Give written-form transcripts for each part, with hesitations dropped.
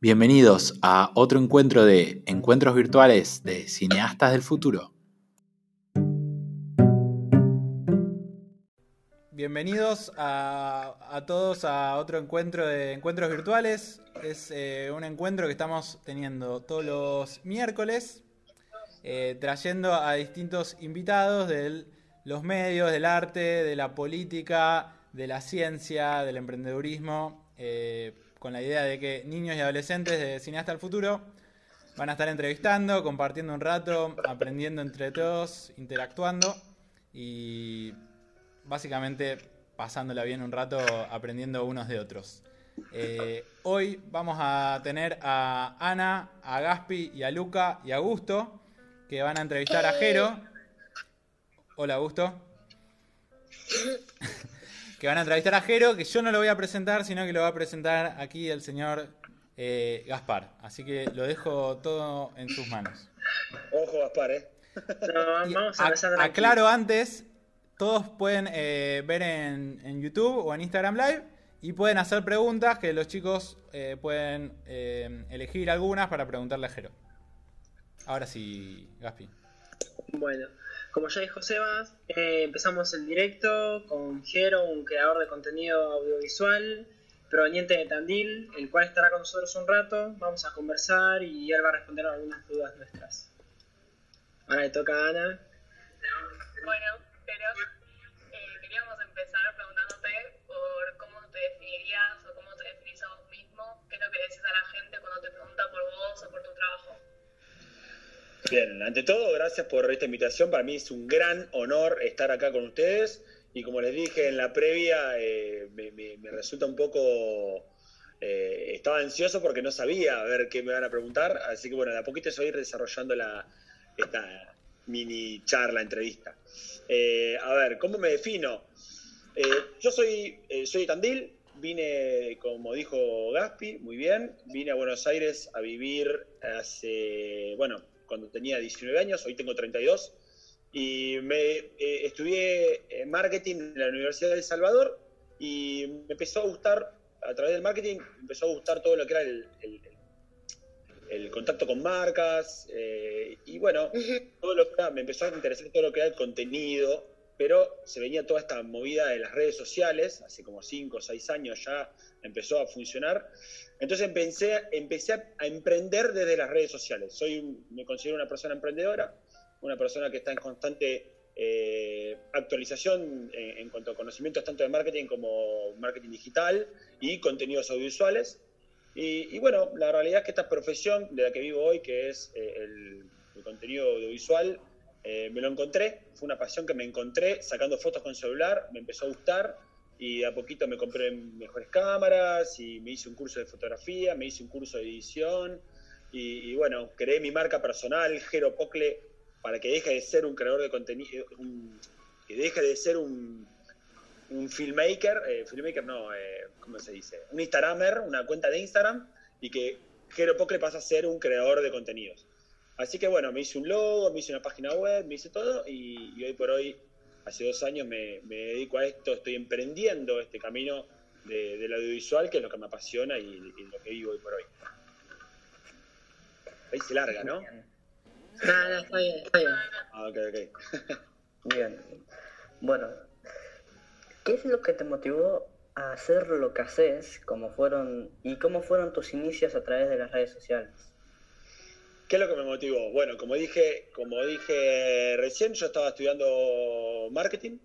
Bienvenidos a otro encuentro de Encuentros Virtuales de Cineastas del Futuro. Bienvenidos a todos a otro encuentro de Encuentros Virtuales. Es un encuentro que estamos teniendo todos los miércoles, trayendo a distintos invitados de los medios, del arte, de la política, de la ciencia, del emprendedurismo, con la idea de que niños y adolescentes de Cineasta al Futuro van a estar entrevistando, compartiendo un rato, aprendiendo entre todos, interactuando y básicamente pasándola bien un rato, aprendiendo unos de otros. Hoy vamos a tener a Ana, a Gaspi y a Luca y a Augusto, que van a entrevistar a Jero. Hola, Augusto. Que van a entrevistar a Jero, que yo no lo voy a presentar, sino que lo va a presentar aquí el señor Gaspar. Así que lo dejo todo en sus manos. Ojo, Gaspar, ¿eh? No, vamos a empezar. Aclaro antes, todos pueden ver en YouTube o en Instagram Live y pueden hacer preguntas que los chicos pueden elegir algunas para preguntarle a Jero. Ahora sí, Gaspi. Bueno. Como ya dijo Sebas, empezamos el directo con Jero, un creador de contenido audiovisual proveniente de Tandil, el cual estará con nosotros un rato. Vamos a conversar y él va a responder algunas dudas nuestras. Ahora le toca a Ana. Bueno, Jero, queríamos empezar preguntándote por cómo te definirías o cómo te definís a vos mismo. ¿Qué es lo que decís a la gente cuando te pregunta por vos o por tu trabajo? Bien, ante todo, gracias por esta invitación. Para mí es un gran honor estar acá con ustedes. Y como les dije en la previa, me resulta un poco... estaba ansioso porque no sabía a ver qué me van a preguntar. Así que bueno, de a poquito estoy desarrollando esta mini charla, entrevista. A ver, ¿cómo me defino? Yo soy de Tandil. Vine, como dijo Gaspi, muy bien. Vine a Buenos Aires a vivir hace... cuando tenía 19 años, hoy tengo 32, y estudié marketing en la Universidad de El Salvador, y me empezó a gustar, a través del marketing, empezó a gustar todo lo que era el contacto con marcas, y bueno, me empezó a interesar todo lo que era el contenido, pero se venía toda esta movida de las redes sociales, hace como 5 o 6 años ya empezó a funcionar. Entonces empecé a emprender desde las redes sociales. Me considero una persona emprendedora, una persona que está en constante actualización en cuanto a conocimientos tanto de marketing como marketing digital y contenidos audiovisuales. Y bueno, la realidad es que esta profesión de la que vivo hoy, que es el contenido audiovisual, me lo encontré. Fue una pasión que me encontré sacando fotos con celular, me empezó a gustar. Y a poquito me compré mejores cámaras y me hice un curso de fotografía, me hice un curso de edición y bueno, creé mi marca personal, Jero Pocle, para que deje de ser un creador de contenido, que deje de ser un un Instagramer, una cuenta de Instagram, y que Jero Pocle pasa a ser un creador de contenidos. Así que bueno, me hice un logo, me hice una página web, me hice todo y hoy por hoy... Hace 2 años me dedico a esto, estoy emprendiendo este camino del audiovisual, que es lo que me apasiona y lo que vivo hoy por hoy. Ahí se larga, ¿no? No, está bien. Ah, ok. Bien. Bueno, ¿qué es lo que te motivó a hacer lo que haces? ¿Cómo fueron tus inicios a través de las redes sociales? ¿Qué es lo que me motivó? Bueno, como dije recién, yo estaba estudiando marketing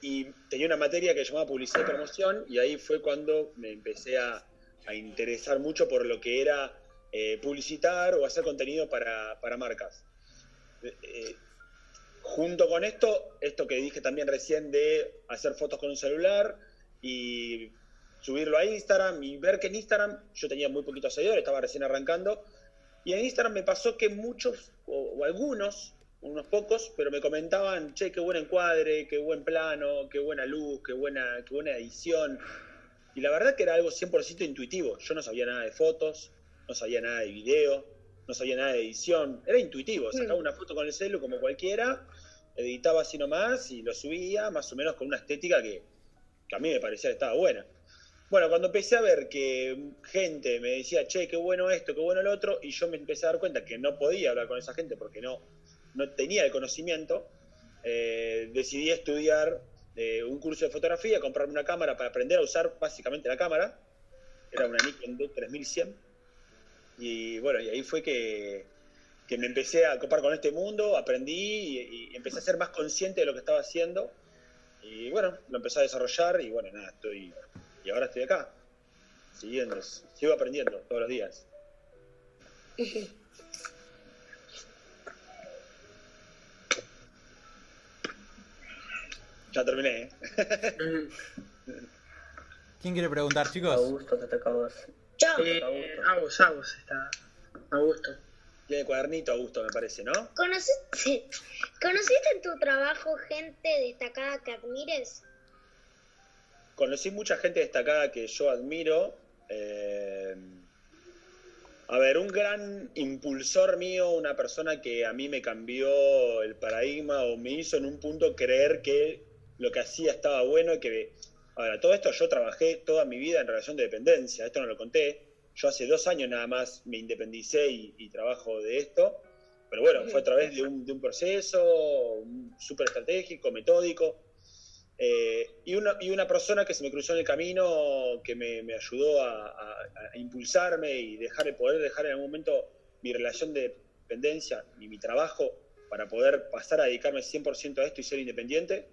y tenía una materia que se llamaba publicidad y promoción, y ahí fue cuando me empecé a interesar mucho por lo que era publicitar o hacer contenido para marcas. Junto con esto que dije también recién de hacer fotos con un celular y subirlo a Instagram y ver que en Instagram yo tenía muy poquitos seguidores, estaba recién arrancando. Y en Instagram me pasó que muchos, o algunos, unos pocos, pero me comentaban, che, qué buen encuadre, qué buen plano, qué buena luz, qué buena edición. Y la verdad que era algo 100% intuitivo. Yo no sabía nada de fotos, no sabía nada de video, no sabía nada de edición. Era intuitivo, sacaba una foto con el celu como cualquiera, editaba así nomás y lo subía, más o menos con una estética que a mí me parecía que estaba buena. Bueno, cuando empecé a ver que gente me decía, che, qué bueno esto, qué bueno lo otro, y yo me empecé a dar cuenta que no podía hablar con esa gente porque no tenía el conocimiento, decidí estudiar un curso de fotografía, comprarme una cámara para aprender a usar básicamente la cámara. Era una Nikon D3100. Y bueno, y ahí fue que me empecé a copar con este mundo, aprendí y empecé a ser más consciente de lo que estaba haciendo. Y bueno, lo empecé a desarrollar y bueno, nada, y ahora estoy acá, siguiendo, sigo aprendiendo todos los días. Ya terminé, ¿eh? ¿Quién quiere preguntar, chicos? Augusto, te toca a vos. ¡Chao! Augusto está. Augusto. Tiene cuadernito, Augusto, me parece, ¿no? ¿Conociste en tu trabajo gente destacada que admires? Conocí mucha gente destacada que yo admiro. A ver, un gran impulsor mío, una persona que a mí me cambió el paradigma o me hizo en un punto creer que lo que hacía estaba bueno y que... Ahora, todo esto yo trabajé toda mi vida en relación de dependencia, esto no lo conté. Yo hace 2 años nada más me independicé y trabajo de esto, pero bueno, fue a través de un proceso súper estratégico, metódico. Y una persona que se me cruzó en el camino, que me ayudó a impulsarme y poder dejar en algún momento mi relación de dependencia y mi trabajo para poder pasar a dedicarme 100% a esto y ser independiente,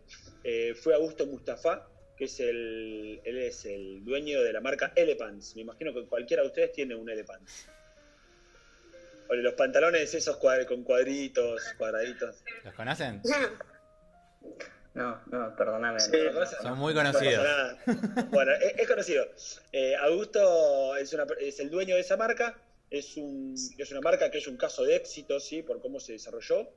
fue Augusto Mustafa, que es él es el dueño de la marca Elepants. Me imagino que cualquiera de ustedes tiene un Elepants. O los pantalones esos con cuadraditos. ¿Los conocen? No, perdóname. Sí, son muy conocidos. Bueno, es conocido. Augusto es el dueño de esa marca. Es una marca que es un caso de éxito, sí, por cómo se desarrolló.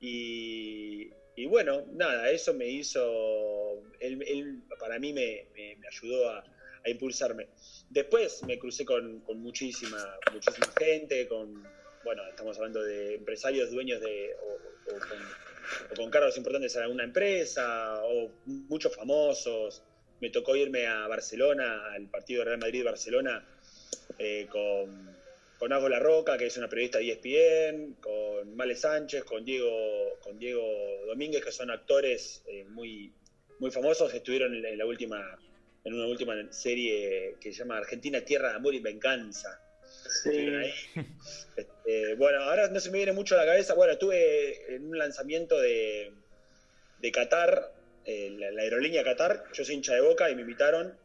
Y bueno, nada, eso me hizo... Él para mí me ayudó a impulsarme. Después me crucé con muchísima gente, bueno, estamos hablando de empresarios dueños de... o con cargos importantes en alguna empresa, o muchos famosos. Me tocó irme a Barcelona, al partido Real Madrid-Barcelona, con La Roca, que es una periodista de ESPN, con Male Sánchez, con Diego Domínguez, que son actores muy, muy famosos, que estuvieron en una última serie que se llama Argentina Tierra de Amor y Venganza. Sí. Bueno, ahora no se me viene mucho a la cabeza. Bueno, estuve en un lanzamiento de Qatar, la aerolínea Qatar. Yo soy hincha de Boca y me invitaron.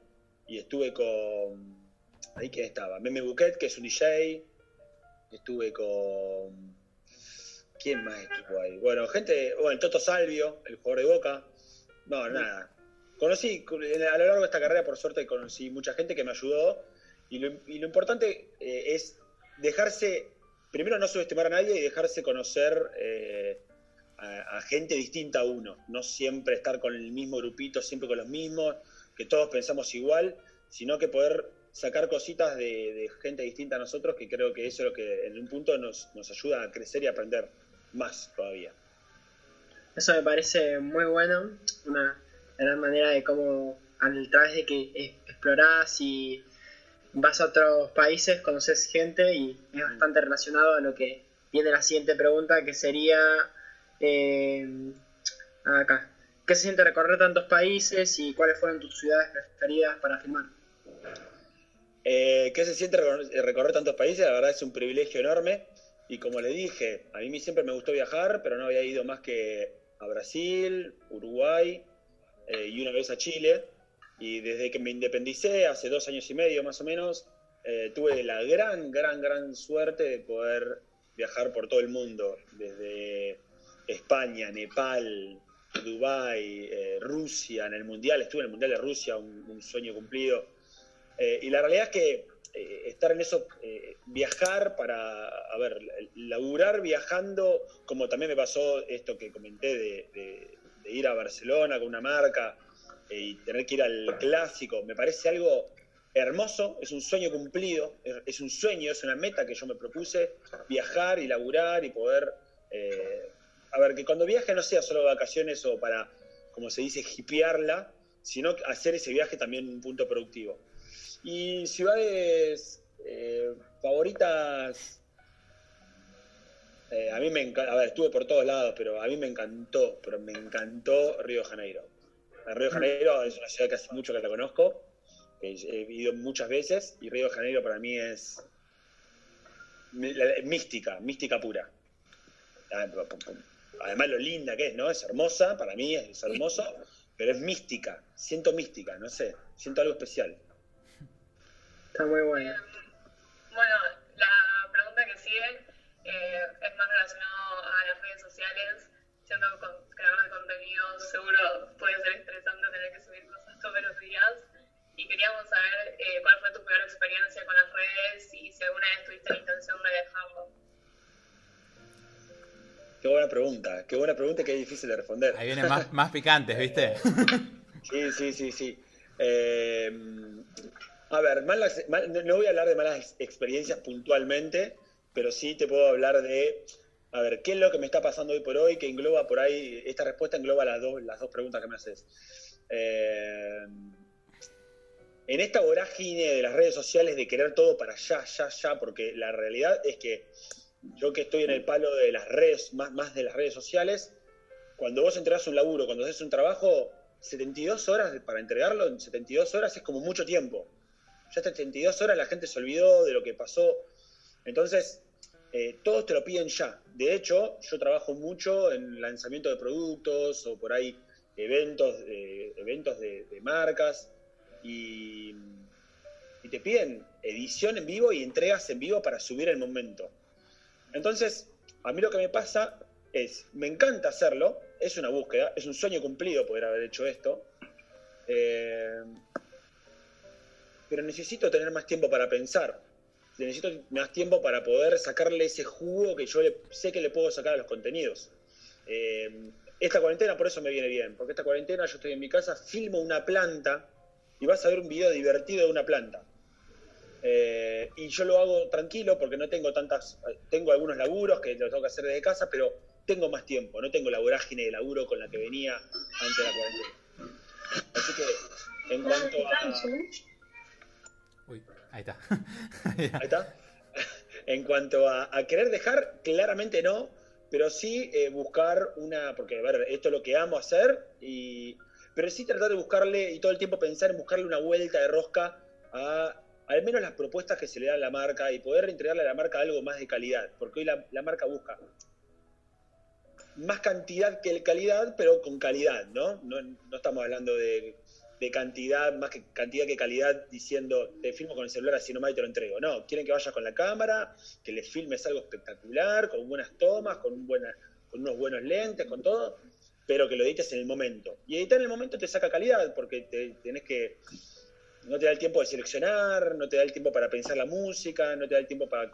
Y estuve con... ¿Ahí quién estaba? Meme Buquet, que es un DJ. Estuve con... ¿Quién más estuvo ahí? Bueno, gente... Bueno, el Toto Salvio, el jugador de Boca. No, nada. Conocí, a lo largo de esta carrera, por suerte, conocí mucha gente que me ayudó. Y lo importante es dejarse, primero no subestimar a nadie y dejarse conocer a gente distinta a uno. No siempre estar con el mismo grupito, siempre con los mismos, que todos pensamos igual, sino que poder sacar cositas de gente distinta a nosotros, que creo que eso es lo que en un punto nos ayuda a crecer y aprender más todavía. Eso me parece muy bueno, una gran manera de cómo a través de que explorás y... vas a otros países, conoces gente y es bastante relacionado a lo que viene la siguiente pregunta, que sería acá. ¿Qué se siente recorrer tantos países y cuáles fueron tus ciudades preferidas para filmar? ¿Qué se siente recorrer tantos países? La verdad es un privilegio enorme y como le dije, a mí siempre me gustó viajar, pero no había ido más que a Brasil, Uruguay y una vez a Chile. Y desde que me independicé, hace 2 años y medio más o menos, tuve la gran suerte de poder viajar por todo el mundo. Desde España, Nepal, Dubái, Rusia, estuve en el Mundial de Rusia, un sueño cumplido. Y la realidad es que estar en eso, viajar para, laburar viajando, como también me pasó esto que comenté de ir a Barcelona con una marca, y tener que ir al clásico, me parece algo hermoso, es un sueño cumplido, es una meta que yo me propuse, viajar y laburar y poder, que cuando viaje no sea solo vacaciones o para, como se dice, hipearla, sino hacer ese viaje también un punto productivo. Y ciudades favoritas, a mí me encanta, a ver, estuve por todos lados, pero a mí me encantó Río de Janeiro. Río de Janeiro es una ciudad que hace mucho que la conozco, que he ido muchas veces, y Río de Janeiro para mí es mística pura. Además lo linda que es, ¿no? Es hermosa, para mí es hermoso, pero es mística, siento mística, no sé, siento algo especial. Está muy bueno. Bueno, la pregunta que sigue es más relacionada a las redes sociales. Siendo creador de contenido, seguro puede ser estresante tener que subir cosas todos los días. Y queríamos saber cuál fue tu peor experiencia con las redes y si alguna vez tuviste la intención de dejarlo. Qué buena pregunta, que es difícil de responder. Ahí vienen más picantes, ¿viste? Sí. A ver, no voy a hablar de malas experiencias puntualmente, pero sí te puedo hablar de, a ver, qué es lo que me está pasando hoy por hoy, que engloba por ahí, esta respuesta engloba las dos preguntas que me haces. En esta vorágine de las redes sociales de querer todo para ya, porque la realidad es que yo que estoy en el palo de las redes, más de las redes sociales, cuando vos entregás un laburo, cuando haces un trabajo, 72 horas para entregarlo, en 72 horas es como mucho tiempo. Ya hasta 72 horas la gente se olvidó de lo que pasó. Entonces, todos te lo piden ya. De hecho, yo trabajo mucho en lanzamiento de productos o por ahí eventos de marcas y te piden edición en vivo y entregas en vivo para subir el momento. Entonces, a mí lo que me pasa es, me encanta hacerlo, es una búsqueda, es un sueño cumplido poder haber hecho esto. Pero necesito tener más tiempo para pensar, necesito más tiempo para poder sacarle ese jugo que yo sé que le puedo sacar a los contenidos. Esta cuarentena por eso me viene bien, porque esta cuarentena yo estoy en mi casa, filmo una planta y vas a ver un video divertido de una planta. Y yo lo hago tranquilo porque no tengo tantas, tengo algunos laburos que los tengo que hacer desde casa, pero tengo más tiempo, no tengo la vorágine de laburo con la que venía antes de la cuarentena. Así que, en cuanto a... Uy, ahí está. En cuanto a querer dejar, claramente no, pero sí buscar una... Porque, a ver, esto es lo que amo hacer, pero sí tratar de buscarle, y todo el tiempo pensar en buscarle una vuelta de rosca a al menos las propuestas que se le dan a la marca y poder entregarle a la marca algo más de calidad, porque hoy la marca busca más cantidad que calidad, pero con calidad, ¿no? No estamos hablando de cantidad, más que cantidad que calidad, diciendo, te filmo con el celular así nomás y te lo entrego. No, quieren que vayas con la cámara, que le filmes algo espectacular, con buenas tomas, con unos buenos lentes, con todo, pero que lo edites en el momento. Y editar en el momento te saca calidad, porque no te da el tiempo de seleccionar, no te da el tiempo para pensar la música, no te da el tiempo para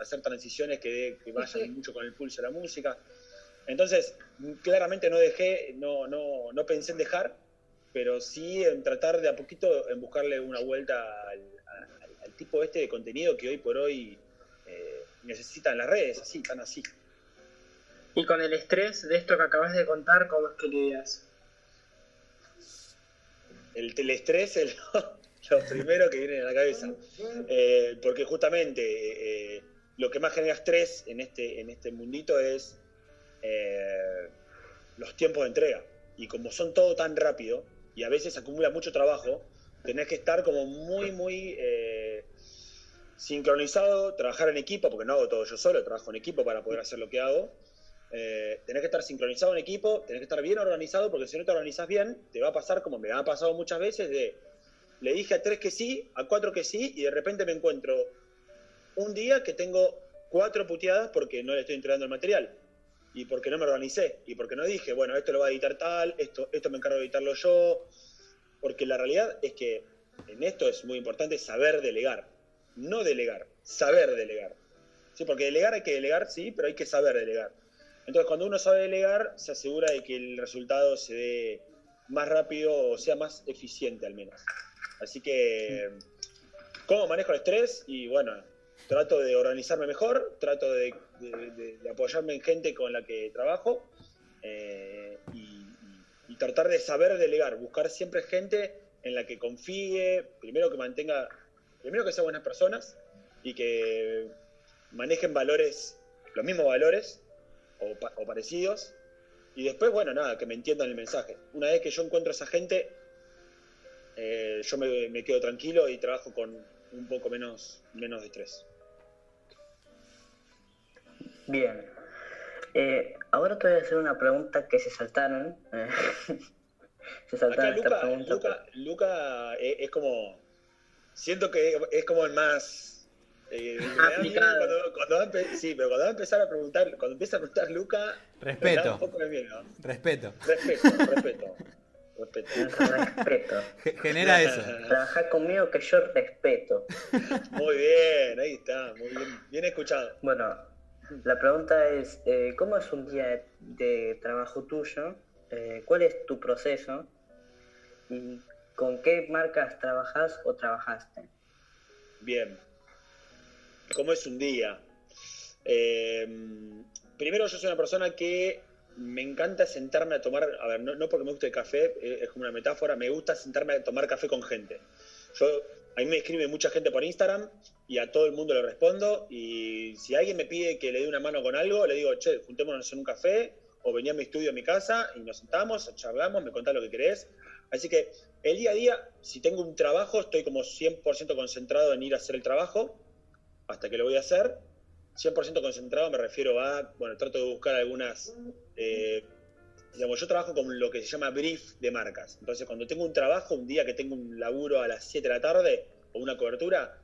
hacer transiciones que vayan mucho con el pulso de la música. Entonces, claramente no pensé en dejar, pero sí en tratar de a poquito en buscarle una vuelta al tipo de contenido que hoy por hoy necesitan las redes, así, tan así. Y con el estrés de esto que acabas de contar, ¿cómo es que lidias? El estrés es lo primero que viene a la cabeza. Porque justamente lo que más genera estrés en este mundito es los tiempos de entrega. Y como son todo tan rápido, y a veces acumula mucho trabajo, tenés que estar como muy sincronizado, trabajar en equipo, porque no hago todo yo solo, trabajo en equipo para poder hacer lo que hago. Tenés que estar sincronizado en equipo, tenés que estar bien organizado, porque si no te organizás bien, te va a pasar como me ha pasado muchas veces, le dije a 3 que sí, a 4 que sí, y de repente me encuentro un día que tengo 4 puteadas porque no le estoy entregando el material. Y porque no me organicé, y porque no dije, bueno, esto lo va a editar tal, esto me encargo de editarlo yo, porque la realidad es que en esto es muy importante saber delegar, no delegar, saber delegar. Sí, porque delegar hay que delegar, sí, pero hay que saber delegar. Entonces, cuando uno sabe delegar, se asegura de que el resultado se dé más rápido o sea más eficiente al menos. Así que, ¿cómo manejo el estrés? Y bueno, trato de organizarme mejor, trato de apoyarme en gente con la que trabajo y tratar de saber delegar, buscar siempre gente en la que confíe, primero que mantenga primero que sean buenas personas y que manejen valores, los mismos valores o parecidos. Y después, bueno, nada, que me entiendan el mensaje. Una vez que yo encuentro a esa gente, yo me quedo tranquilo y trabajo con un poco menos de estrés. Bien. Ahora te voy a hacer una pregunta que se saltaron. Se saltaron acá, esta pregunta. Luca es como... Siento que es como el más... aplicado. Cuando va a empezar a preguntar... Cuando empieza a preguntar Luca... Respeto. Me da un poco de miedo. Respeto. Genera eso. Trabajá conmigo que yo respeto. Muy bien, ahí está. Muy bien, bien escuchado. Bueno... La pregunta es, ¿cómo es un día de trabajo tuyo? ¿Cuál es tu proceso? ¿Y con qué marcas trabajás o trabajaste? Bien. ¿Cómo es un día? Primero, yo soy una persona que me encanta sentarme a tomar... A ver, no porque me guste el café, es como una metáfora. Me gusta sentarme a tomar café con gente. A mí me escribe mucha gente por Instagram y a todo el mundo le respondo. Y si alguien me pide que le dé una mano con algo, le digo, che, juntémonos en un café o vení a mi estudio, a mi casa, y nos sentamos, charlamos, me contás lo que querés. Así que el día a día, si tengo un trabajo, estoy como 100% concentrado en ir a hacer el trabajo hasta que lo voy a hacer. 100% concentrado me refiero a, bueno, trato de buscar algunas... Digamos, yo trabajo con lo que se llama brief de marcas. Entonces, cuando tengo un trabajo, un día que tengo un laburo a las 7 de la tarde o una cobertura,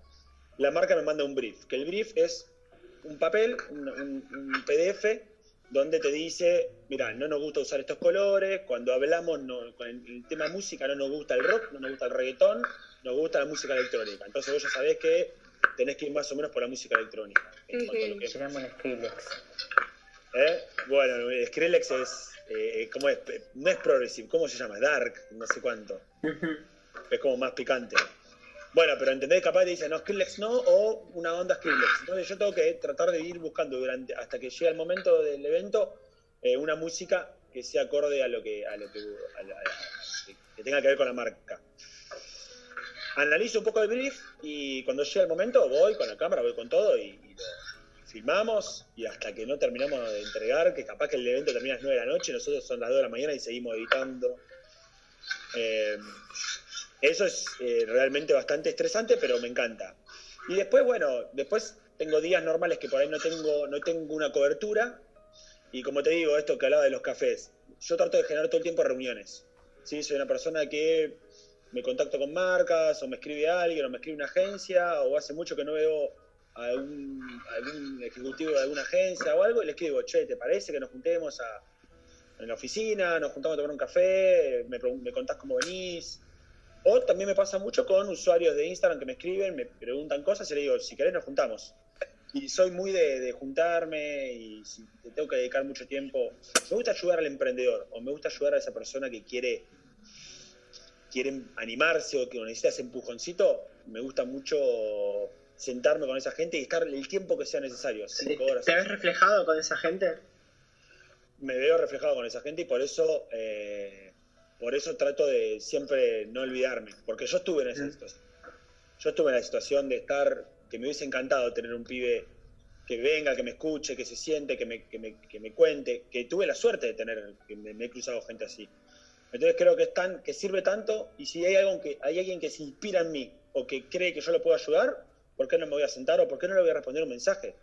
la marca me manda un brief. Que el brief es un papel, un PDF, donde te dice, mirá, no nos gusta usar estos colores, cuando hablamos con el tema música no nos gusta el rock, no nos gusta el reggaetón, nos gusta la música electrónica. Entonces vos ya sabés que tenés que ir más o menos por la música electrónica. Llegamos a Skrillex. Bueno, Skrillex es... ¿cómo es? No es progressive, ¿cómo se llama? Dark, no sé cuánto. Es como más picante. Bueno, pero entendés, capaz te dicen, no, Skrillex no, o una onda Skrillex. Entonces yo tengo que tratar de ir buscando hasta que llegue el momento del evento, una música que sea acorde a lo que tenga que ver con la marca. Analizo un poco el brief y cuando llega el momento voy con la cámara, voy con todo y filmamos y hasta que no terminamos de entregar, que capaz que el evento termina a las 9 de la noche, nosotros son las 2 de la mañana y seguimos editando. Eso es realmente bastante estresante, pero me encanta. Y después, bueno, después tengo días normales que por ahí no tengo una cobertura. Y como te digo, esto que hablaba de los cafés, yo trato de generar todo el tiempo reuniones. ¿Sí? Soy una persona que me contacto con marcas, o me escribe alguien, o me escribe una agencia, o hace mucho que no veo... algún ejecutivo de alguna agencia o algo, y les digo, che, ¿te parece que nos juntemos en la oficina, nos juntamos a tomar un café, me contás cómo venís? O también me pasa mucho con usuarios de Instagram que me escriben, me preguntan cosas y les digo, si querés nos juntamos. Y soy muy de juntarme y si tengo que dedicar mucho tiempo. Me gusta ayudar al emprendedor o me gusta ayudar a esa persona que quiere animarse o que necesita ese empujoncito. Me gusta mucho... sentarme con esa gente y estar el tiempo que sea necesario, 5 horas. ¿Te ves reflejado con esa gente? Me veo reflejado con esa gente y por eso trato de siempre no olvidarme, porque yo estuve en esa situación. Yo estuve en la situación de estar, que me hubiese encantado tener un pibe que venga, que me escuche, que se siente, que me cuente, que tuve la suerte de tener, que me he cruzado gente así. Entonces creo que que sirve tanto y si hay alguien que se inspira en mí o que cree que yo lo puedo ayudar, ¿por qué no me voy a sentar o por qué no le voy a responder un mensaje?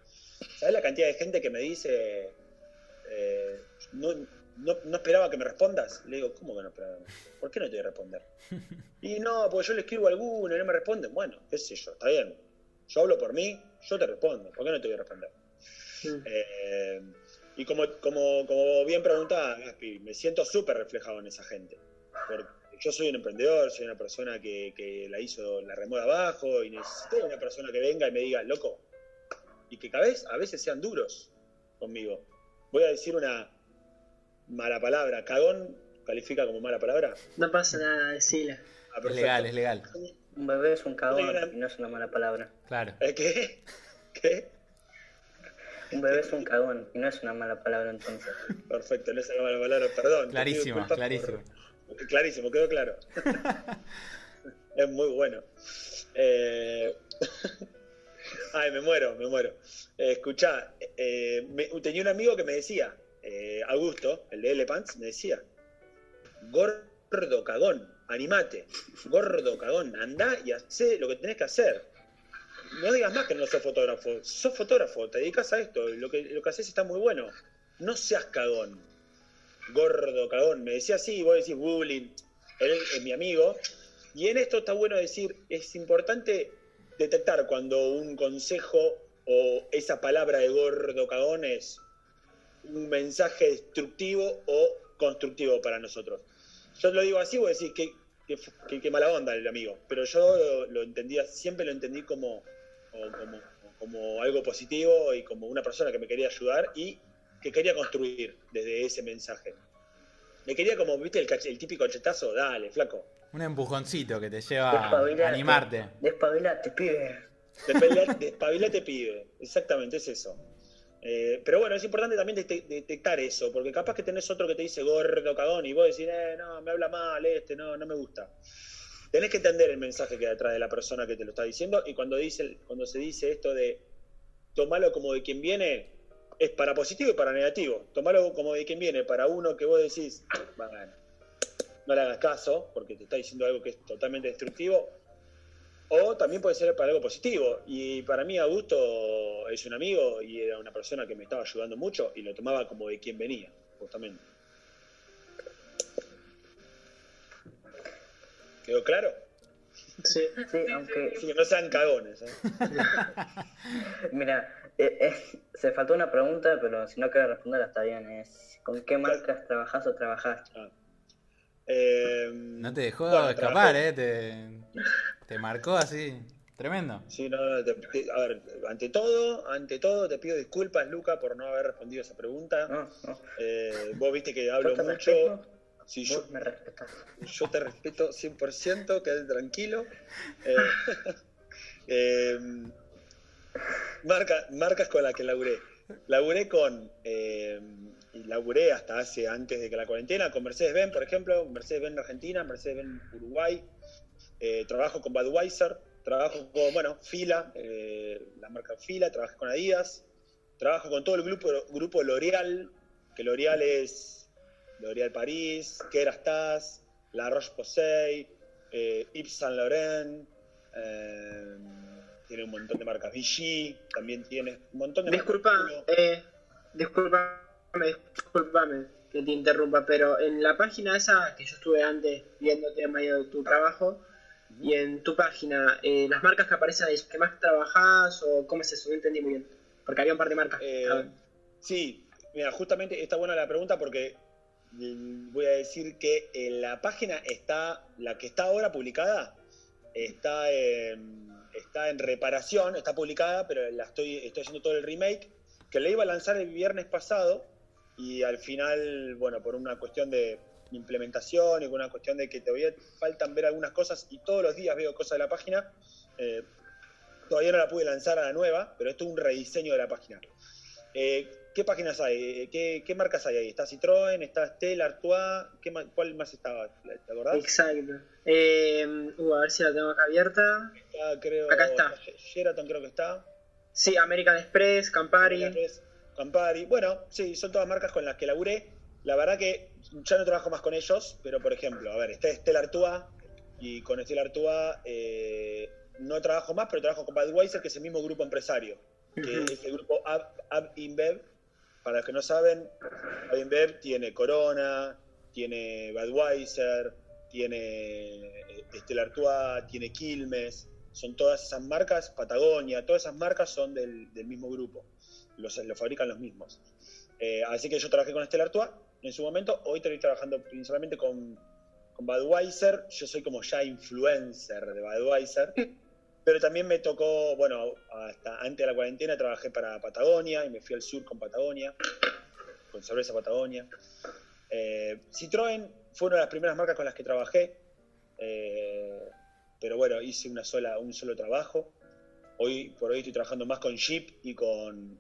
¿Sabés la cantidad de gente que me dice, no esperaba que me respondas? Le digo, ¿cómo que no esperaba? ¿Por qué no te voy a responder? Y no, porque yo le escribo a alguno y no me responden. Bueno, qué sé yo, está bien. Yo hablo por mí, yo te respondo. ¿Por qué no te voy a responder? Y como bien preguntaba Gaspi, me siento súper reflejado en esa gente. Yo soy un emprendedor, soy una persona que la hizo, la remó de abajo y necesito una persona que venga y me diga, loco, y que a veces sean duros conmigo. Voy a decir una mala palabra. ¿Cagón califica como mala palabra? No pasa nada, decila. Ah, es legal, es legal. Un bebé es un cagón y no es una mala palabra. Claro. ¿Qué? Un bebé es un cagón y no es una mala palabra entonces. Perfecto, no es una mala palabra, perdón. Clarísimo, clarísimo. Quedó claro. Es muy bueno. Ay, me muero. Escuchá, tenía un amigo que me decía, Augusto, el de Elepants, me decía, gordo cagón, animate, gordo cagón, andá y hacé lo que tenés que hacer. No digas más que no sos fotógrafo, te dedicas a esto, lo que haces está muy bueno. No seas cagón, gordo cagón. Me decía así, y vos decís bullying. Él es mi amigo. Y en esto está bueno decir, es importante detectar cuando un consejo o esa palabra de gordo cagón es un mensaje destructivo o constructivo para nosotros. Yo lo digo así, vos decís que mala onda el amigo. Pero yo lo entendía, siempre lo entendí como algo positivo y como una persona que me quería ayudar y que quería construir desde ese mensaje. Me quería como, viste, el típico cachetazo, dale, flaco. Un empujoncito que te lleva a animarte. Despabilate, pibe. Despabilate, pibe. Exactamente, es eso. Pero bueno, es importante también detectar eso, porque capaz que tenés otro que te dice gordo, cagón, y vos decís, no, me habla mal este, no me gusta. Tenés que entender el mensaje que hay detrás de la persona que te lo está diciendo, y cuando se dice esto de tomalo como de quien viene, es para positivo y para negativo. Tomalo como de quien viene, para uno que vos decís, no le hagas caso, porque te está diciendo algo que es totalmente destructivo, o también puede ser para algo positivo. Y para mí Augusto es un amigo y era una persona que me estaba ayudando mucho y lo tomaba como de quien venía, justamente. ¿Quedó claro? Sí, aunque... Sí, no sean cagones, ¿eh? Mira, se faltó una pregunta, pero si no quiero responderla está bien. Es ¿con qué marcas trabajás o trabajaste? No te dejó escapar, trabajé. Te marcó así, tremendo. Sí, a ver, ante todo te pido disculpas, Luca, por no haber respondido a esa pregunta. No. Vos viste que hablo mucho. Sí, vos me respetás. Yo te respeto 100%, quédate tranquilo. Marcas con las que laburé. Laburé hasta antes de que la cuarentena con Mercedes Benz, por ejemplo, Mercedes Benz Argentina, Mercedes Benz Uruguay. Trabajo con Budweiser, trabajo con, Fila, la marca Fila, trabajé con Adidas, trabajo con todo el grupo L'Oreal, que L'Oreal es L'Oreal París, Kérastase, La Roche-Posay, Yves Saint Laurent, tiene un montón de marcas, Vichy, también tiene un montón de marcas. Disculpame que te interrumpa, pero en la página esa que yo estuve antes viendo temas de tu trabajo, y en tu página, las marcas que aparecen ahí, ¿qué más trabajás o cómo es eso? No entendí muy bien, porque había un par de marcas. Sí, mira, justamente está buena la pregunta porque voy a decir que en la página la que está ahora publicada, está en reparación, está publicada, pero estoy haciendo todo el remake, que la iba a lanzar el viernes pasado y al final, por una cuestión de implementación y una cuestión de que todavía faltan ver algunas cosas y todos los días veo cosas de la página, todavía no la pude lanzar a la nueva, pero esto es un rediseño de la página. ¿Qué páginas hay? ¿Qué marcas hay ahí? ¿Está Citroën? ¿Está Stella Artois? ¿Cuál más estaba? ¿Te acordás? Exacto. A ver si la tengo acá abierta. Acá está. Sheraton creo que está. Sí, American Express, Campari. Sí, son todas marcas con las que laburé. La verdad que ya no trabajo más con ellos, pero por ejemplo, está Stella Artois, y con Stella Artois no trabajo más, pero trabajo con Budweiser, que es el mismo grupo empresario, que es el grupo AB InBev. Para los que no saben, AB InBev tiene Corona, tiene Budweiser, tiene Stella Artois, tiene Quilmes, son todas esas marcas, Patagonia, todas esas marcas son del mismo grupo. Lo fabrican los mismos. Así que yo trabajé con Stella Artois en su momento. Hoy estoy trabajando principalmente con Budweiser. Yo soy como ya influencer de Budweiser. Pero también me tocó, hasta antes de la cuarentena trabajé para Patagonia y me fui al sur con Patagonia, con cerveza Patagonia. Citroën fue una de las primeras marcas con las que trabajé. Pero hice un solo trabajo. Hoy estoy trabajando más con Jeep y con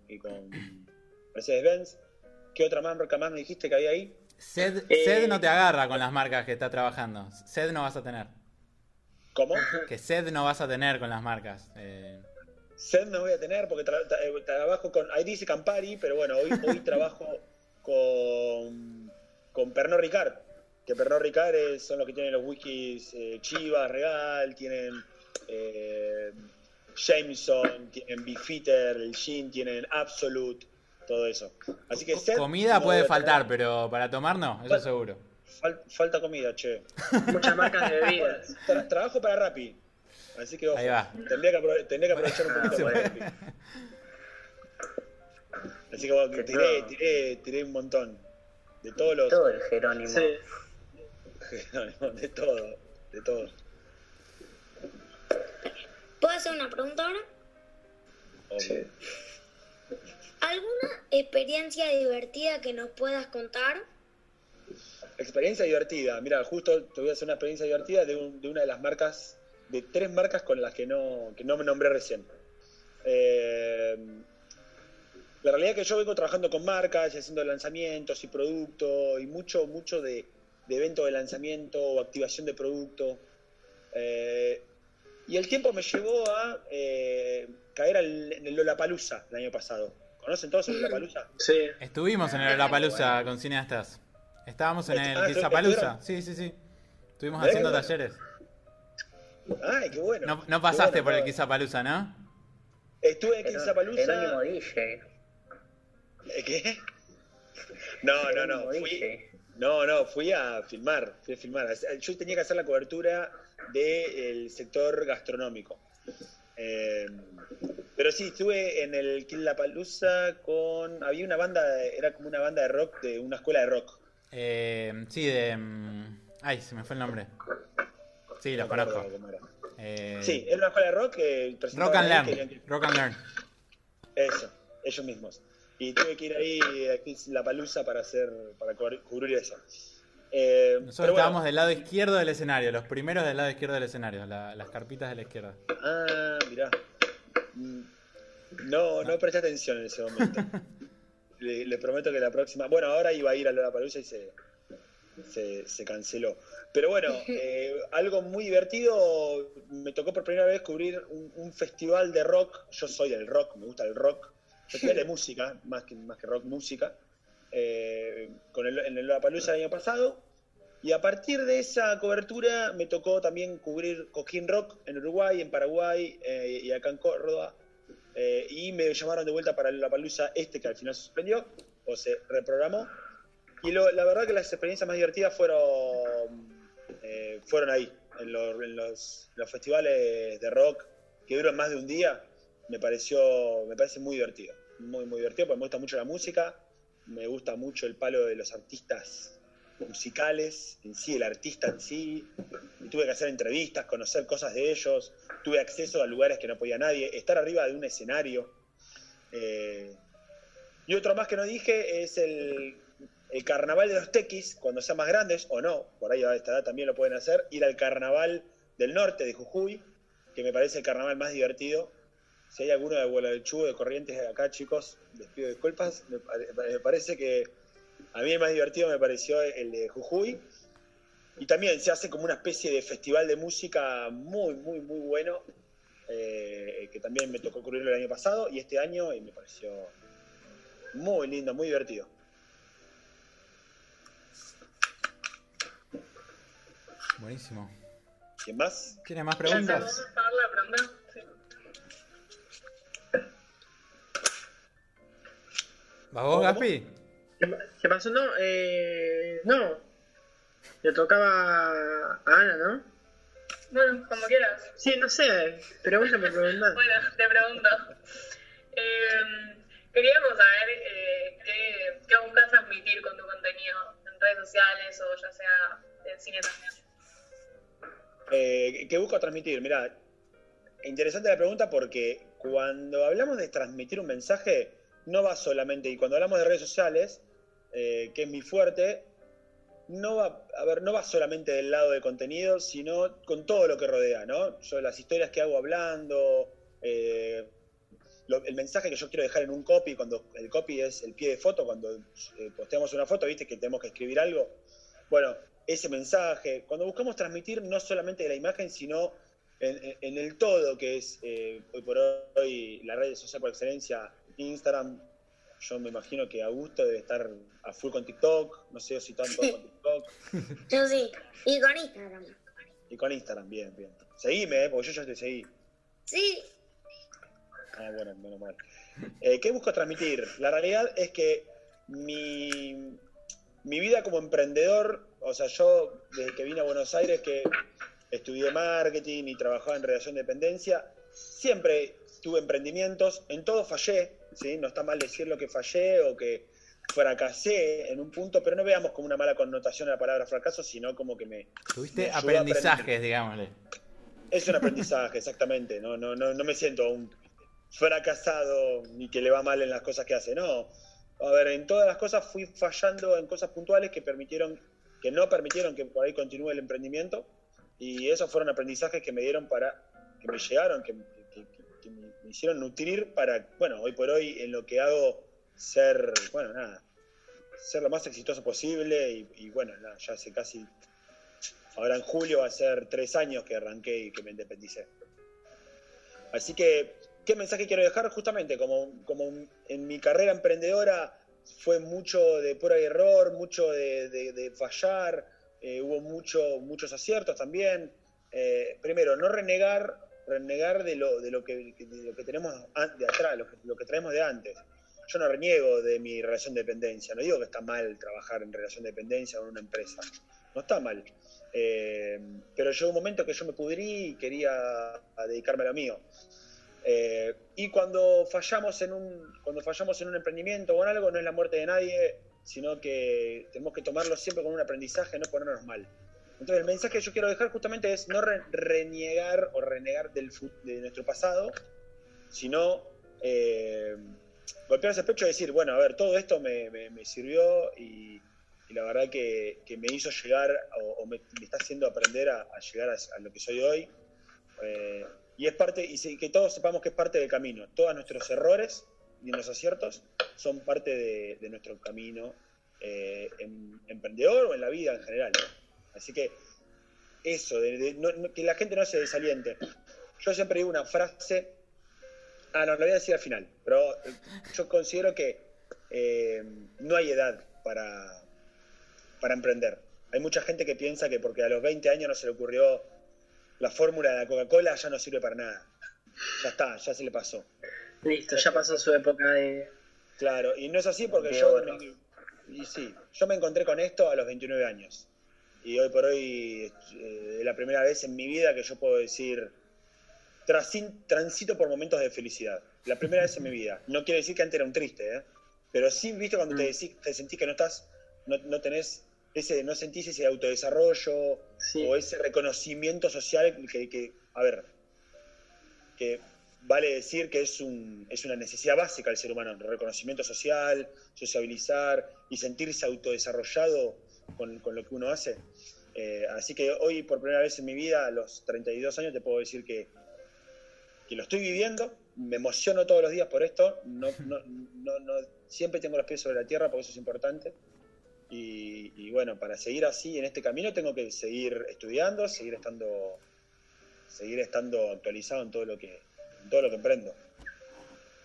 Mercedes Benz. ¿Qué otra marca más me dijiste que había ahí? Sed no te agarra con las marcas que está trabajando. Sed no vas a tener. ¿Cómo? Que sed no vas a tener con las marcas. Sed no voy a tener porque trabajo con... Ahí dice Campari, pero bueno, hoy trabajo con Pernod Ricard. Que Pernod Ricard son los que tienen los whiskies Chivas, Regal, tienen Jameson, tienen Big Fitter, el Gin, tienen Absolute, todo eso. Así que comida no puede faltar, pero para tomar no, eso seguro. Falta comida, che. Muchas marcas de bebidas. Trabajo para Rappi. Así que ojo, tendría que aprovechar un poquito para Rappi. Así que bueno, tiré un montón. De todos los... Todo el Jerónimo. Sí. Jerónimo, de todo. ¿Puedo hacer una pregunta ahora? Sí. ¿Alguna experiencia divertida que nos puedas contar? Experiencia divertida. Mira, justo te voy a hacer una experiencia divertida de una de las marcas, de tres marcas con las que no me nombré recién. La realidad es que yo vengo trabajando con marcas y haciendo lanzamientos y producto y mucho de evento de lanzamiento o activación de producto. Y el tiempo me llevó a caer en el Lollapalooza el año pasado. ¿Conocen todos el Lollapalooza? Sí. Estuvimos en el Lollapalooza con cineastas. Estábamos en el Kizapalooza. Sí. Estuvimos haciendo talleres. Ay, qué bueno. No pasaste por el Kizapalooza, ¿no? Estuve en el Kizapalooza. Jerónimo DJ. ¿Qué? No. Fui a filmar. Yo tenía que hacer la cobertura del sector gastronómico. Pero sí, estuve en el Lollapalooza con... Había una banda, era como una banda de rock, de una escuela de rock. Ay, se me fue el nombre. Sí, los conozco. Sí, era una escuela de rock. Rock and Learn. Eso, ellos mismos. Y tuve que ir ahí a Lollapalooza para cubrir eso. Nosotros estábamos del lado izquierdo del escenario, los primeros del lado izquierdo del escenario, las carpitas de la izquierda. Ah, mirá. No presté atención en ese momento. Les prometo que la próxima... Bueno, ahora iba a ir a Lollapalooza y se canceló. Pero bueno, algo muy divertido. Me tocó por primera vez cubrir un festival de rock. Yo soy del rock, me gusta el rock. Festival de música, más que rock, música. En el Lollapalooza el año pasado. Y a partir de esa cobertura me tocó también cubrir Coquín Rock en Uruguay, en Paraguay y acá en Córdoba. Y me llamaron de vuelta para la Lollapalooza que al final se suspendió o se reprogramó, y la verdad que las experiencias más divertidas fueron ahí en los festivales de rock que duran más de un día. Me parece muy divertido, muy divertido, porque me gusta mucho la música, me gusta mucho el palo de los artistas musicales en sí, el artista en sí. Y tuve que hacer entrevistas, conocer cosas de ellos, tuve acceso a lugares que no podía nadie, estar arriba de un escenario. Y otro más que no dije es el Carnaval de los Tekis, cuando sean más grandes, o no, por ahí a esta edad también lo pueden hacer, ir al Carnaval del Norte de Jujuy, que me parece el carnaval más divertido. Si hay alguno de Gualeguaychú, de Corrientes acá, chicos, les pido disculpas, me parece que a mí el más divertido me pareció el de Jujuy. Y también se hace como una especie de festival de música muy bueno, que también me tocó cubrirlo el año pasado y este año, y me pareció muy lindo, muy divertido. Buenísimo. ¿Quién más? ¿Tiene más preguntas? ¿Vas vos, Gaspi? ¿Qué pasó? No. Le tocaba a Ana, ¿no? Bueno, como quieras. Sí, no sé, pregúntame, preguntá. Bueno, te pregunto. Queríamos saber qué buscas transmitir con tu contenido en redes sociales o ya sea en cine también. ¿Qué busco transmitir? Mirá, interesante la pregunta, porque cuando hablamos de transmitir un mensaje, no va solamente... Y cuando hablamos de redes sociales, que es mi fuerte, no va solamente del lado de contenido, sino con todo lo que rodea, ¿no? Yo las historias que hago hablando, el mensaje que yo quiero dejar en un copy, cuando el copy es el pie de foto, cuando posteamos una foto, viste que tenemos que escribir algo. Bueno, ese mensaje. Cuando buscamos transmitir no solamente de la imagen, sino en el todo, que es hoy por hoy la red social por excelencia, Instagram. Yo me imagino que Augusto debe estar a full con TikTok, no sé si tanto con TikTok. Yo sí, y con Instagram. Y con Instagram, bien, bien. Seguime, porque yo ya te seguí. Sí. Ah, bueno, menos mal. ¿Qué busco transmitir? La realidad es que mi vida como emprendedor, o sea, yo desde que vine a Buenos Aires, que estudié marketing y trabajaba en relación de dependencia, siempre tuve emprendimientos, en todo fallé, ¿sí? No está mal decir lo que fallé o que fracasé en un punto, pero no veamos como una mala connotación a la palabra fracaso, sino como que me... Tuviste aprendizajes, digámosle. Es un aprendizaje, exactamente. No me siento un fracasado ni que le va mal en las cosas que hace, no. A ver, en todas las cosas fui fallando en cosas puntuales que permitieron, que no permitieron que por ahí continúe el emprendimiento, y esos fueron aprendizajes que me dieron para, que me llegaron, que me hicieron nutrir para, bueno, hoy por hoy en lo que hago ser, bueno, nada, ser lo más exitoso posible y bueno, nada, ya hace casi, ahora en julio va a ser 3 años que arranqué y que me independicé. Así que, ¿qué mensaje quiero dejar? Justamente, como en mi carrera emprendedora fue mucho de pura y error, mucho de fallar, hubo muchos aciertos también. Primero, no renegar de lo que tenemos de atrás, lo que traemos de antes. Yo no reniego de mi relación de dependencia, no digo que está mal trabajar en relación de dependencia o en una empresa, no está mal. Pero llegó un momento que yo me pudrí y quería dedicarme a lo mío. Y cuando fallamos en un emprendimiento o en algo, no es la muerte de nadie, sino que tenemos que tomarlo siempre con un aprendizaje, no ponernos mal. Entonces el mensaje que yo quiero dejar justamente es no renegar o renegar de nuestro pasado, sino golpear ese pecho y decir, bueno, a ver, todo esto me sirvió y la verdad que me hizo llegar o me está haciendo aprender a llegar a lo que soy hoy. Y es parte, y que todos sepamos que es parte del camino. Todos nuestros errores y los aciertos son parte de nuestro camino emprendedor o en la vida en general, ¿no? Así que eso, que la gente no se desaliente. Yo siempre digo una frase, no la voy a decir al final, pero yo considero que no hay edad para emprender. Hay mucha gente que piensa que porque a los 20 años no se le ocurrió la fórmula de la Coca-Cola, ya no sirve para nada. Ya está, ya se le pasó. Listo, ya pasó su época de... Claro, y no es así porque yo me encontré con esto a los 29 años. Y hoy por hoy es la primera vez en mi vida que yo puedo decir, transito por momentos de felicidad. La primera vez en mi vida. No quiere decir que antes era un triste, ¿eh? Pero sí, viste, cuando te sentís que no estás, no tenés... no sentís ese autodesarrollo o ese reconocimiento social que vale decir que es una necesidad básica del ser humano, reconocimiento social, sociabilizar y sentirse autodesarrollado con lo que uno hace. Así que hoy, por primera vez en mi vida, a los 32 años, te puedo decir que lo estoy viviendo, me emociono todos los días por esto, no siempre tengo los pies sobre la tierra, porque eso es importante. Y bueno, para seguir así en este camino tengo que seguir estudiando, seguir estando actualizado en todo lo que emprendo.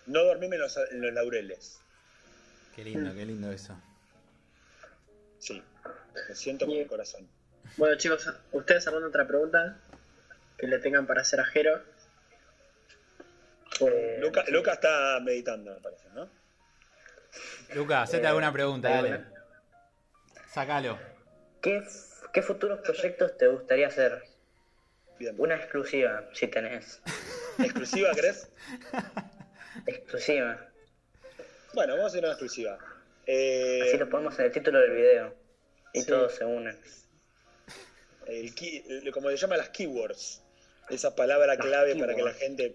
No dormirme en los laureles. Qué lindo eso. Sí, lo siento con el corazón. Bueno, chicos, ¿ustedes alguna otra pregunta que le tengan para hacer a Jero? Luca está meditando, me parece, ¿no? Luca, hacete alguna pregunta, dale. Sacalo. ¿Qué futuros proyectos te gustaría hacer? Bien. Una exclusiva, si tenés. ¿Exclusiva, crees? Exclusiva. Bueno, vamos a hacer una exclusiva. Así lo ponemos en el título del video. Y todos se unen. Como se llama, las keywords. Esa palabra clave para que la gente...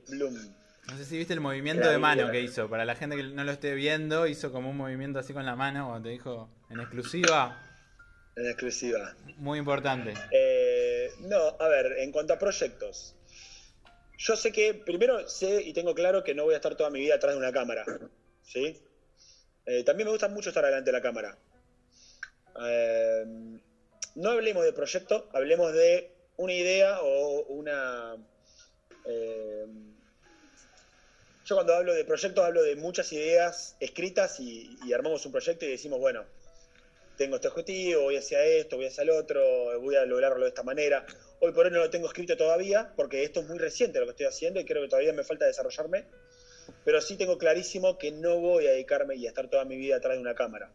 No sé si viste el movimiento de mano que hizo. Para la gente que no lo esté viendo, hizo como un movimiento así con la mano cuando te dijo en exclusiva. En exclusiva. Muy importante. A ver, en cuanto a proyectos. Yo sé que, primero, y tengo claro que no voy a estar toda mi vida atrás de una cámara. ¿Sí? También me gusta mucho estar delante de la cámara. no hablemos de proyecto, hablemos de una idea o una... yo cuando hablo de proyectos hablo de muchas ideas escritas y armamos un proyecto y decimos, bueno, tengo este objetivo, voy hacia esto, voy hacia el otro, voy a lograrlo de esta manera. Hoy por hoy no lo tengo escrito todavía porque esto es muy reciente lo que estoy haciendo y creo que todavía me falta desarrollarme, pero sí tengo clarísimo que no voy a dedicarme y a estar toda mi vida atrás de una cámara.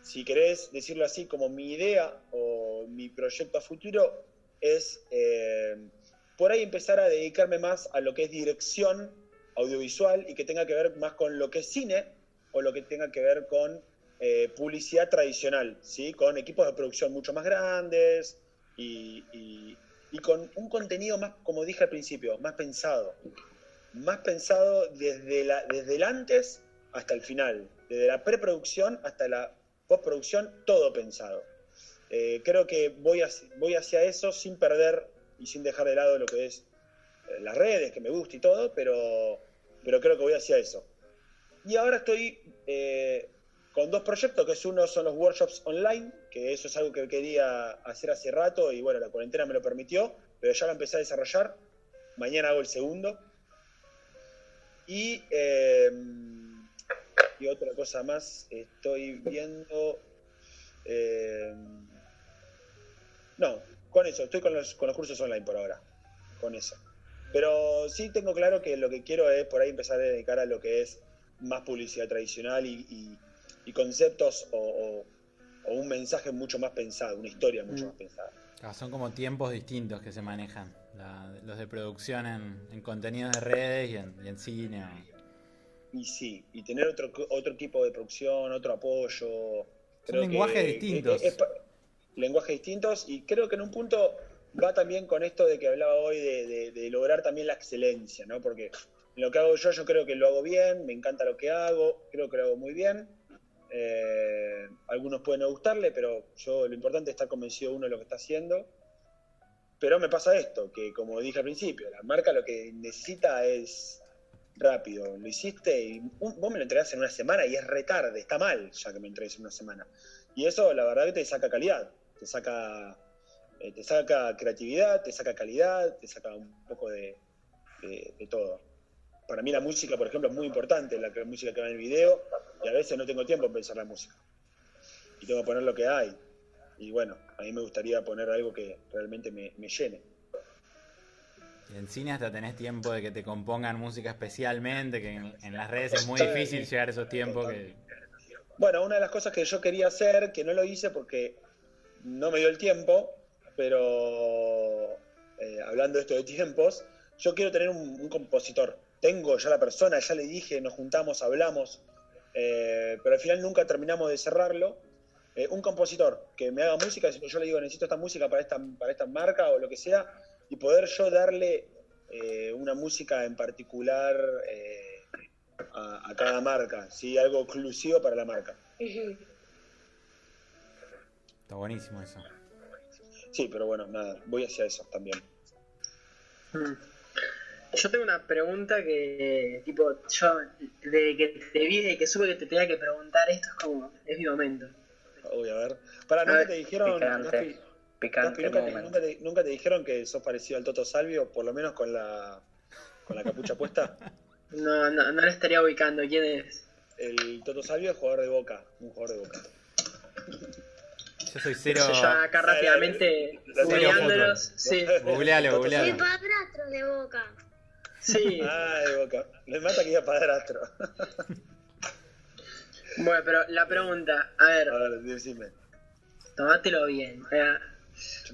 Si querés decirlo así, como mi idea o mi proyecto a futuro es... por ahí empezar a dedicarme más a lo que es dirección audiovisual y que tenga que ver más con lo que es cine o lo que tenga que ver con publicidad tradicional, ¿sí? Con equipos de producción mucho más grandes y con un contenido más, como dije al principio, más pensado desde el antes hasta el final, desde la preproducción hasta la postproducción, todo pensado. Creo que voy hacia eso sin perder... y sin dejar de lado lo que es las redes, que me gusta y todo, pero creo que voy hacia eso. Y ahora estoy con dos proyectos, que es uno son los workshops online, que eso es algo que quería hacer hace rato, y bueno, la cuarentena me lo permitió, pero ya lo empecé a desarrollar, mañana hago el segundo. Y otra cosa más, estoy viendo... con eso, estoy con los cursos online por ahora, con eso. Pero sí tengo claro que lo que quiero es por ahí empezar a dedicar a lo que es más publicidad tradicional y conceptos o un mensaje mucho más pensado, una historia mucho más pensada. Ah, son como tiempos distintos que se manejan, los de producción en contenidos de redes y en cine. Y sí, y tener otro equipo de producción, otro apoyo. Son lenguajes distintos. Lenguajes distintos y creo que en un punto va también con esto de que hablaba hoy de lograr también la excelencia, ¿no? Porque lo que hago yo creo que lo hago bien, me encanta lo que hago, creo que lo hago muy bien. Algunos pueden no gustarle, pero yo lo importante es estar convencido uno de lo que está haciendo. Pero me pasa esto, que como dije al principio, la marca lo que necesita es rápido. Lo hiciste y vos me lo entregás en una semana y es re tarde, está mal ya que me entregues en una semana. Y eso la verdad que te saca calidad. Te saca creatividad, te saca calidad, te saca un poco de todo. Para mí la música, por ejemplo, es muy importante, la música que va en el video, y a veces no tengo tiempo en pensar la música. Y tengo que poner lo que hay. Y bueno, a mí me gustaría poner algo que realmente me llene. Y en cine hasta tenés tiempo de que te compongan música especialmente, que en las redes es muy difícil llegar a esos tiempos. Bueno, una de las cosas que yo quería hacer, que no lo hice porque... no me dio el tiempo, pero hablando de esto de tiempos, yo quiero tener un compositor. Tengo ya la persona, ya le dije, nos juntamos, hablamos, pero al final nunca terminamos de cerrarlo. Un compositor que me haga música, yo le digo, necesito esta música para esta marca o lo que sea, y poder yo darle una música en particular a cada marca, ¿sí? Algo exclusivo para la marca. Uh-huh. Está buenísimo eso. Sí, pero bueno, nada, voy hacia eso también. Yo tengo una pregunta que, tipo, yo desde que te vi, desde que supe que te tenía que preguntar esto, es como, es mi momento. Uy, a ver. Para, ¿nunca te dijeron, picante nunca te dijeron que sos parecido al Toto Salvio, por lo menos con la capucha puesta? No le estaría ubicando. ¿Quién es? El Toto Salvio es jugador de Boca, un jugador de Boca. Yo soy cero. Yo acá rápidamente googleándolos. Sí. Googlealo. Soy padrastro de Boca. Sí. Ah, de Boca. Me mata que sea padrastro. Bueno, pero la pregunta, a ver, decime. Tomátelo bien,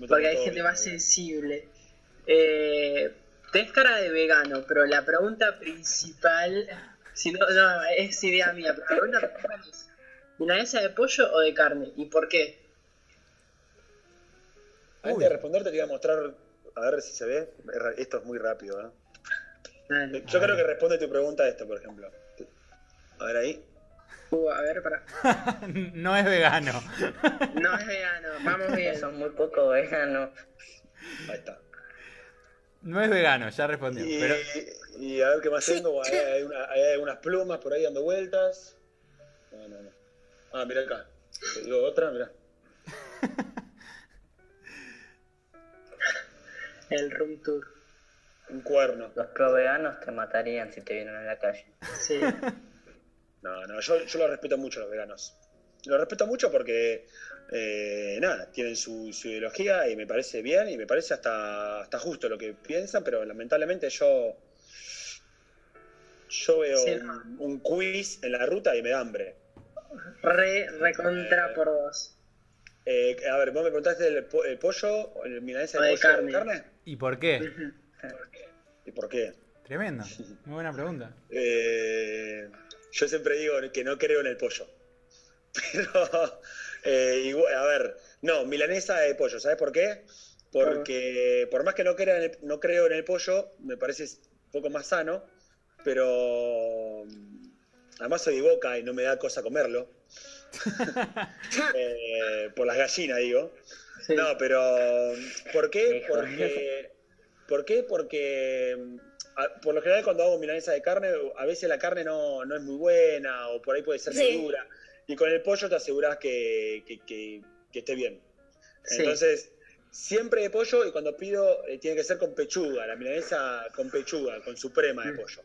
porque hay gente bien, más sensible. Tenés cara de vegano, pero la pregunta principal, si no, es idea mía, pero la pregunta principal es: ¿milanesa de pollo o de carne? ¿Y por qué? Antes de responderte te voy a mostrar, a ver si se ve, esto es muy rápido, ¿eh? Yo creo que responde tu pregunta a esto, por ejemplo. A ver ahí. A ver, para. No es vegano. No es vegano, vamos bien. Son muy poco veganos. Ahí está. No es vegano, ya respondió. Y a ver qué más tengo, hay unas plumas por ahí dando vueltas. No. Ah, mirá acá. Te digo otra, mirá. El room tour. Un cuerno. Los pro-veganos te matarían si te vieron en la calle. Sí. No, no, yo los respeto mucho, los veganos. Los respeto mucho porque, nada, tienen su ideología y me parece bien y me parece hasta justo lo que piensan, pero lamentablemente yo veo sí, no, un quiz en la ruta y me da hambre. Recontra por dos. A ver, vos me preguntaste el pollo, el milanesa de pollo carne. Carne. ¿Y por qué? ¿Y por qué? Tremendo, muy buena pregunta. Yo siempre digo que no creo en el pollo. Pero, igual, a ver, no, milanesa de pollo, ¿sabes por qué? Porque por más que no creo en el pollo, me parece un poco más sano, pero además soy de Boca y no me da cosa comerlo. Por las gallinas, digo. Sí. No, pero ¿por qué? Porque por lo general cuando hago milanesa de carne, a veces la carne no es muy buena o por ahí puede ser muy dura. Y con el pollo te asegurás que esté bien. Sí. Entonces, siempre de pollo y cuando pido tiene que ser con pechuga, la milanesa con pechuga, con suprema de pollo.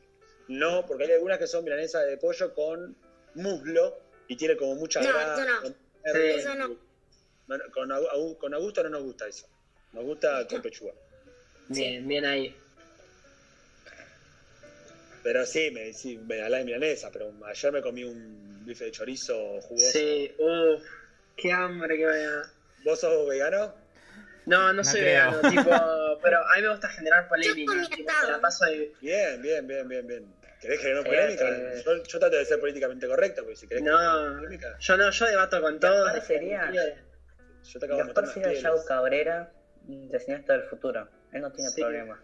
No, porque hay algunas que son milanesas de pollo con muslo y tiene como mucha grasa. No, eso no. Eso no. Con Augusto no nos gusta eso. Nos gusta con pechuga. Bien, bien ahí. Pero sí, me hablás de milanesa, pero ayer me comí un bife de chorizo jugoso. Sí, uff, qué hambre que me da. ¿Vos sos vegano? No soy vegano, tipo, pero a mí me gusta generar polémica. La paso de... Bien. ¿Querés generar polémica? Yo trato de ser políticamente correcto, porque si querés generar polémica... Yo debato con todos. Gaspar sería Yao Cabrera, de Cineastas del Futuro. Él no tiene problema.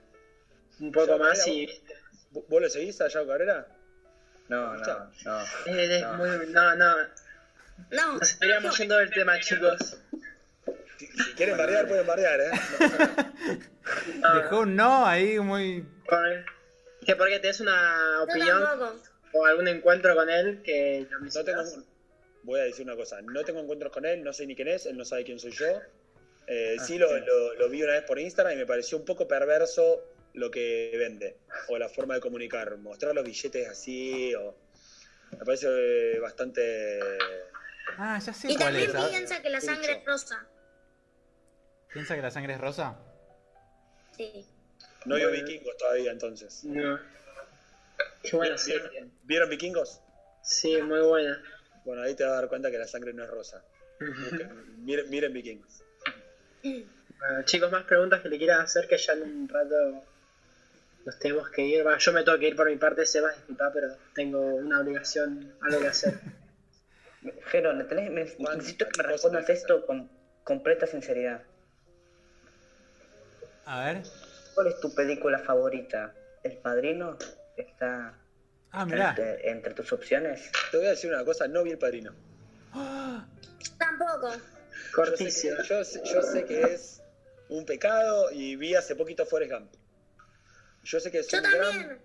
Un poco Yao más y... ¿Vos lo seguís a Yao Cabrera? No. No. Nos estaríamos yendo del tema, chicos. Si quieren bardear, pueden bardear, ¿eh? No. Dejó un no ahí muy... ¿Qué? ¿Porque tenés una opinión o algún encuentro con él que no necesitas? Voy a decir una cosa. No tengo encuentros con él, no sé ni quién es, él no sabe quién soy yo. Lo vi una vez por Instagram y me pareció un poco perverso lo que vende, o la forma de comunicar, mostrar los billetes así, o me parece bastante... Ah, ya sé. Y cuál también es, piensa que la sangre es rosa. ¿Piensa que la sangre es rosa? Sí. No vio Vikingos todavía, entonces. No. Qué buena serie. ¿Vieron Vikingos? Sí, muy buena. Bueno, ahí te vas a dar cuenta que la sangre no es rosa. Okay. Miren Vikingos. Bueno, chicos, más preguntas que le quieran hacer, que ya en un rato... Nos tenemos que ir. Yo me tengo que ir por mi parte, Sebas, disculpa, pero tengo una obligación, algo que hacer. Jero, necesito que me respondas esto con completa sinceridad. A ver. ¿Cuál es tu película favorita? ¿El Padrino? ¿Está entre tus opciones? Te voy a decir una cosa, no vi El Padrino. Tampoco. Cortísimo. Yo sé que es un pecado y vi hace poquito Forrest Gump. Yo sé que es yo también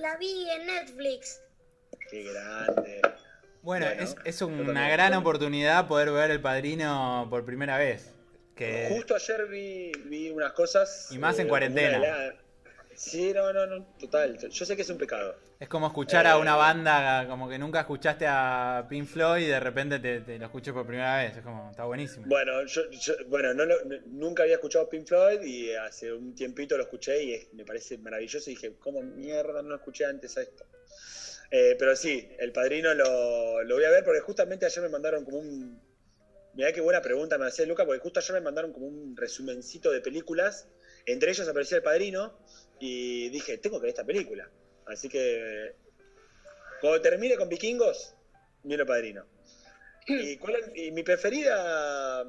la vi en Netflix. Qué grande. Bueno, es una gran oportunidad poder ver El Padrino por primera vez. Que... Justo ayer vi unas cosas. Y más en cuarentena. Sí, no, total. Yo sé que es un pecado. Es como escuchar a una banda, como que nunca escuchaste a Pink Floyd y de repente te lo escuchas por primera vez. Es como, está buenísimo. Bueno, nunca había escuchado Pink Floyd y hace un tiempito lo escuché y me parece maravilloso. Y dije, ¿cómo mierda no escuché antes a esto? Pero sí, El Padrino lo voy a ver porque justamente ayer me mandaron como un... Mirá qué buena pregunta me hacía Luca, porque justo ayer me mandaron como un resumencito de películas. Entre ellos apareció El Padrino y dije, tengo que ver esta película. Así que cuando termine con Vikingos, miro El Padrino. ¿Y mi preferida? A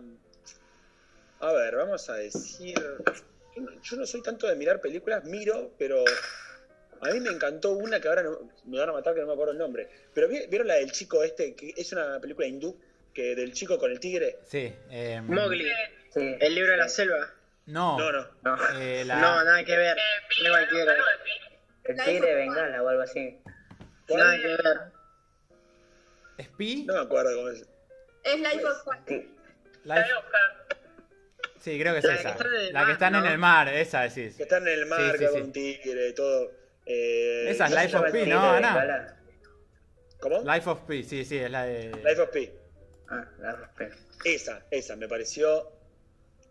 ver, vamos a decir... Yo no soy tanto de mirar películas, miro, pero a mí me encantó una que ahora me van a matar que no me acuerdo el nombre. Pero ¿vieron la del chico este? Que es una película hindú, que del chico con el tigre. Sí. Mowgli. Sí. El libro de la selva. No. No, nada que ver. No cualquiera. El tigre de Bengala o algo así. Nada que ver. ¿Spy? No me acuerdo cómo es. Es Life of Pi. Life... Sí, creo que es la esa. Que la mar, que están ¿no? en el mar, esa decís. Que están en el mar, sí, sí, que sí. Con tigre y todo. Esa es no Life of Pi, ¿no, Ana? ¿Cómo? Life of Pi, sí, sí, es la de... Life of Pi. Ah, Life of Pi. Esa, me pareció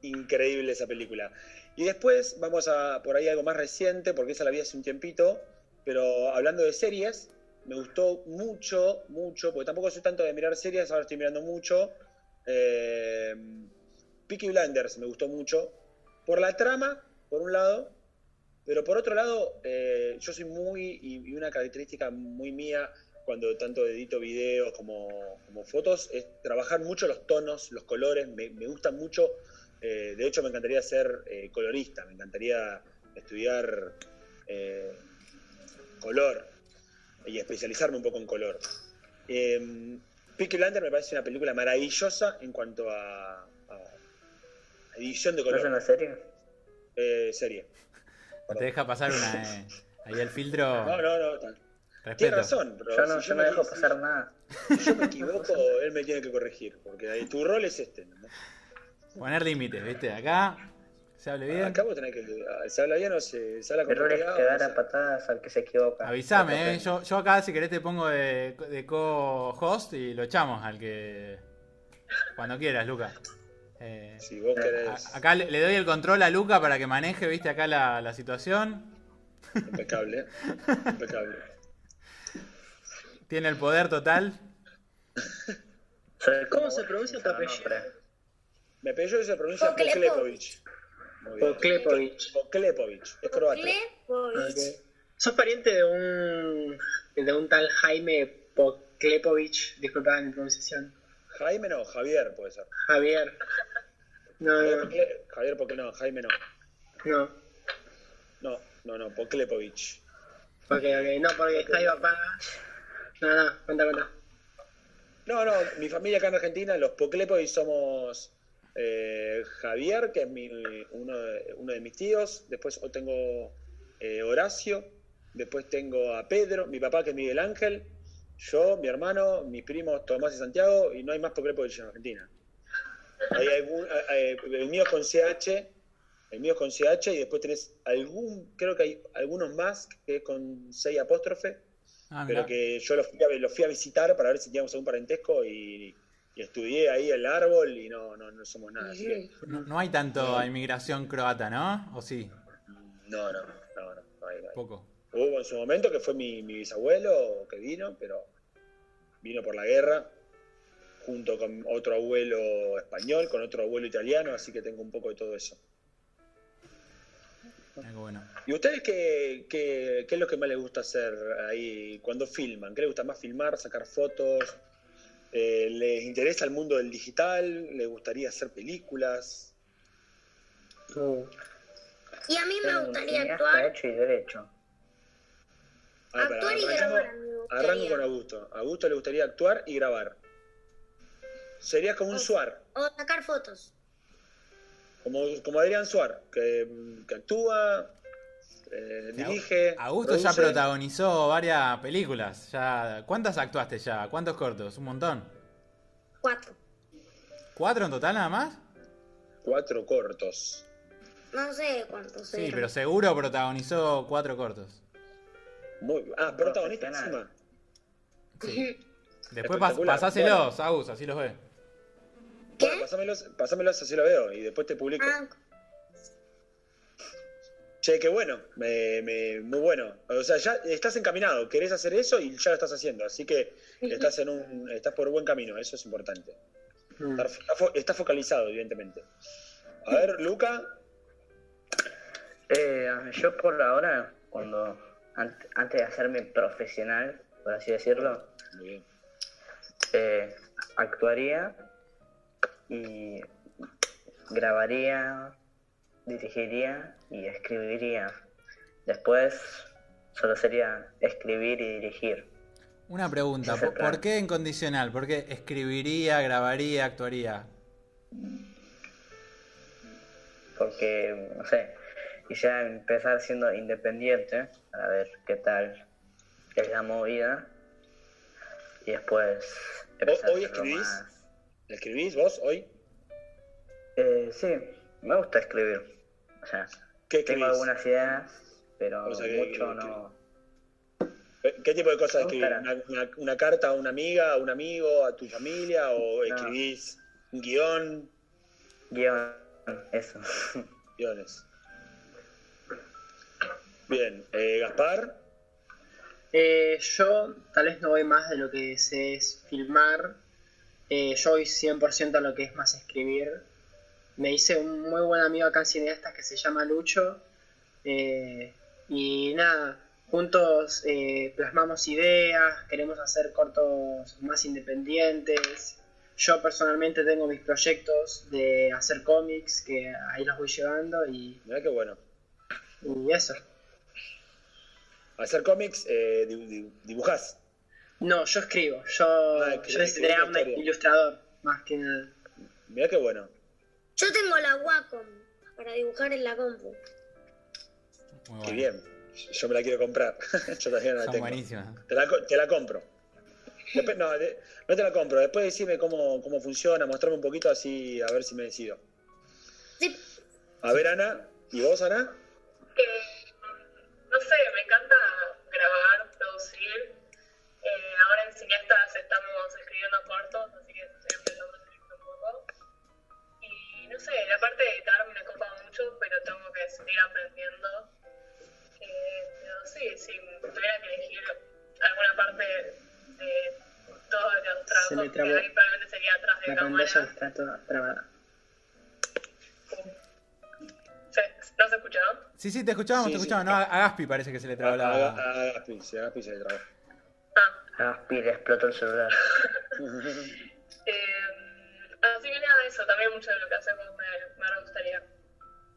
increíble esa película. Y después vamos a por ahí algo más reciente, porque esa la vi hace un tiempito, pero hablando de series, me gustó mucho, mucho, porque tampoco soy tanto de mirar series, ahora estoy mirando mucho. Peaky Blinders me gustó mucho, por la trama, por un lado, pero por otro lado, yo soy muy, y una característica muy mía, cuando tanto edito videos como fotos, es trabajar mucho los tonos, los colores, me gustan mucho. De hecho, me encantaría ser colorista, me encantaría estudiar color y especializarme un poco en color. Peaky Blinders me parece una película maravillosa en cuanto a edición de color. ¿Es una serie? Serie. No te deja pasar una... ahí el filtro... No. Respeto. Tienes razón, bro. Yo no dejo pasar nada. Si yo me equivoco, él me tiene que corregir, porque ahí, tu rol es este, ¿no? Poner límites, ¿viste? Acá se habla bien. Acá vos tenés que... Se habla bien o se habla con errores que dar a patadas al que se equivoca. Avísame, ¿eh? Yo acá, si querés, te pongo de co-host y lo echamos al que... Cuando quieras, Luca. Si vos querés... Acá le doy el control a Luca para que maneje, ¿viste? Acá la situación. Impecable. Impecable. Tiene el poder total. ¿Cómo se pronuncia tu apellido? Me apellido que se pronuncia Poklepovic. Poklepovic. Es croata. Okay. ¿Sos pariente de un tal Jaime Poklepovic? Disculpad mi pronunciación. Jaime no, Javier puede ser. Javier. No. Javier porque no, Jaime no. No, Poklepovic. Ok, no, porque está ahí papá. Cuenta. No, mi familia acá en Argentina, los Poklepovic somos... Javier, que es uno de mis tíos. Después tengo Horacio. Después tengo a Pedro, mi papá, que es Miguel Ángel. Yo, mi hermano, mis primos Tomás y Santiago. Y no hay más Poklepovic en Argentina. Ahí el mío es con CH. El mío es con CH. Y después tenés creo que hay algunos más, que es con 6 apóstrofe. Pero que yo los fui a visitar para ver si teníamos algún parentesco. Y estudié ahí el árbol y no somos nada. Así que... no hay tanto inmigración croata, ¿no? ¿O sí? No hay. Poco. Hubo en su momento que fue mi bisabuelo que vino, pero vino por la guerra, junto con otro abuelo español, con otro abuelo italiano, así que tengo un poco de todo eso. Bueno. ¿Y ustedes qué es lo que más les gusta hacer ahí cuando filman? ¿Qué les gusta más filmar, sacar fotos? ¿Les interesa el mundo del digital? ¿Les gustaría hacer películas? Y a mí me gustaría actuar. Hecho y derecho. Actuar y grabar. Arranco con Augusto. A Augusto le gustaría actuar y grabar. Sería como un Suar. O sacar fotos. Como Adrián Suar, que actúa, dirige. Augusto produce. Ya protagonizó varias películas. ¿Cuántas actuaste ya? ¿Cuántos cortos? Un montón. 4. ¿4 en total nada más? 4 cortos. No sé cuántos. Sí, pero seguro protagonizó 4 cortos. Protagonista encima. Sí. Después pasáselos, Agus, así los ve. ¿Qué? Bueno, pasámelos así lo veo y después te publico. Che, qué bueno, muy bueno. O sea, ya estás encaminado, querés hacer eso y ya lo estás haciendo. Así que estás por buen camino, eso es importante. Estás focalizado, evidentemente. A ver, Luca. Yo por ahora, antes de hacerme profesional, por así decirlo, muy bien. Actuaría y grabaría... dirigiría y escribiría. Después solo sería escribir y dirigir. Una pregunta, ¿por qué en condicional? ¿Por qué escribiría, grabaría, actuaría? Porque, no sé, quisiera empezar siendo independiente para ver qué tal es la movida y después... ¿Hoy escribís? ¿Le escribís vos hoy? Sí, me gusta escribir. O sea, tengo algunas ideas, pero o sea que, mucho no. ¿Qué tipo de cosas escribís? ¿Una carta a una amiga, a un amigo, a tu familia? ¿O escribís un guión? Guión, eso. Guiones. Bien, Gaspar. Yo tal vez no voy más de lo que sé es filmar. Yo voy 100% a lo que es más escribir. Me hice un muy buen amigo acá en Cineastas que se llama Lucho. Y nada, juntos plasmamos ideas, queremos hacer cortos más independientes. Yo personalmente tengo mis proyectos de hacer cómics, que ahí los voy llevando y... Mirá qué bueno. Y eso. ¿Hacer cómics dibujás? No, yo escribo. Yo sería un ilustrador, más que nada. Mirá qué bueno. Yo tengo la Wacom para dibujar en la compu. Muy qué bien. Yo me la quiero comprar. Yo también la tengo. Buenísima. Te la compro. Después, no te la compro. Después decime cómo funciona, mostrame un poquito así, a ver si me decido. Sí. A ver, Ana. ¿Y vos, Ana? No sé, me encanta grabar, producir. Ahora en Cineastas estamos escribiendo cortos, así que estoy empezando a escribir un poco. Y no sé, la parte de editar me copa mucho, pero tengo que seguir aprendiendo. Pero sí, si tuviera que elegir alguna parte de todos los trabajos que hay, probablemente sería atrás de la cámara. La pantalla está toda trabada. ¿No se escuchó? Sí, te escuchábamos, sí. No, a Gaspi parece que se le trabó la... A Gaspi, sí, a Gaspi se le trabó. A Gaspi le explotó el celular. Así que nada, eso, también mucho de lo que hacemos me gustaría.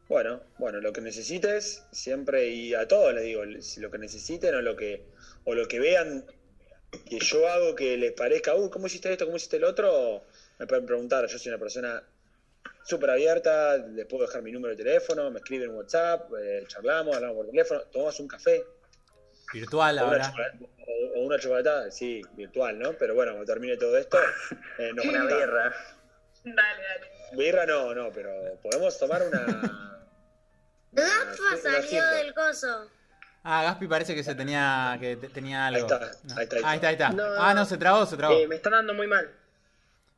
Bueno, lo que necesites, siempre, y a todos les digo, si lo que necesiten o lo que vean que yo hago que les parezca, ¿cómo hiciste esto? ¿Cómo hiciste el otro? Me pueden preguntar, yo soy una persona... súper abierta, les puedo dejar mi número de teléfono, me escriben en WhatsApp, hablamos por teléfono, tomamos un café. Virtual ahora. O una chocolatada, sí, virtual, ¿no? Pero bueno, cuando termine todo esto, nos una birra. Dale. Birra no, pero podemos tomar una... Gaspa salió del coso. Ah, Gaspi parece que tenía algo. Ahí está. No, se trabó. Me están dando muy mal.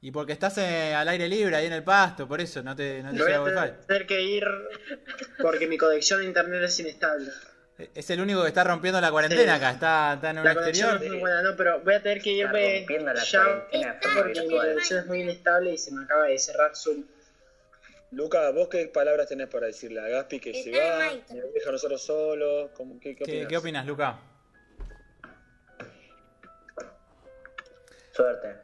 Y porque estás al aire libre, ahí en el pasto, por eso no te llega voy a tener que ir porque mi conexión a internet es inestable. Es el único que está rompiendo la cuarentena acá, está en un exterior. La conexión es muy buena, pero voy a tener que irme ya porque mi conexión es muy inestable y se me acaba de cerrar Zoom. Luca, ¿vos qué palabras tenés para decirle a Gaspi que se va? Deja nosotros solos. ¿Qué opinás, Luca? Suerte.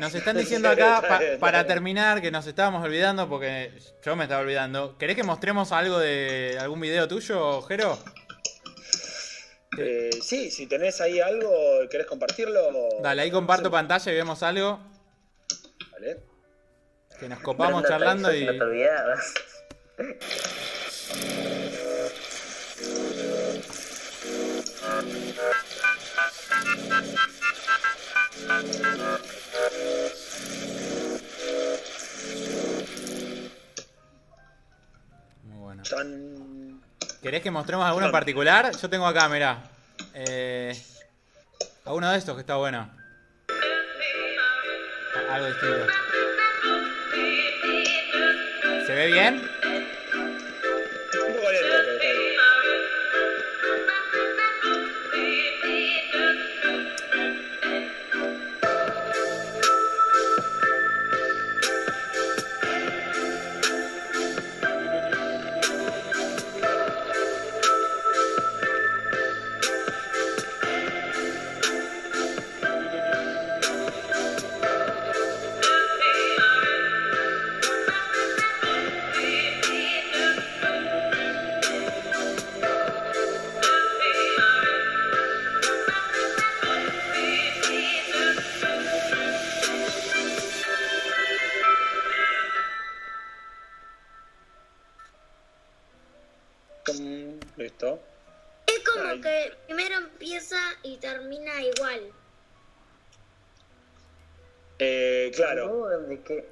Nos están diciendo acá, para terminar, que nos estábamos olvidando, porque yo me estaba olvidando. ¿Querés que mostremos algo de algún video tuyo, Jero? Sí, si tenés ahí algo, ¿querés compartirlo? Dale, ahí comparto pantalla y vemos algo. Vale. Que nos copamos charlando y... No te olvidabas. Muy bueno. ¿Querés que mostremos alguno en particular? Yo tengo acá, mirá, a uno de estos que está bueno. Algo distinto. ¿Se ve bien? Un poco lento, pero está bien.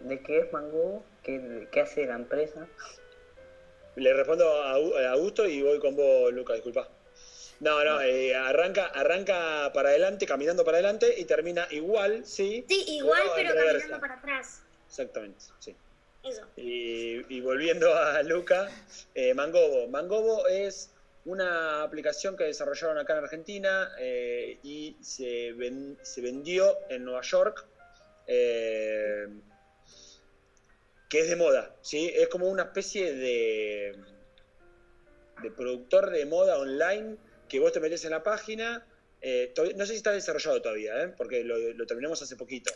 ¿De qué es Mangobo? qué hace la empresa? Le respondo a Augusto y voy con vos, Luca, disculpa. No, arranca para adelante, caminando para adelante y termina igual, sí. Sí, igual, pero caminando para atrás. Exactamente, sí. Eso. Y volviendo a Luca, Mangobo. Mangobo es una aplicación que desarrollaron acá en Argentina y se vendió en Nueva York, que es de moda, ¿sí? Es como una especie de productor de moda online que vos te metés en la página. No sé si está desarrollado todavía, porque lo terminamos hace poquito.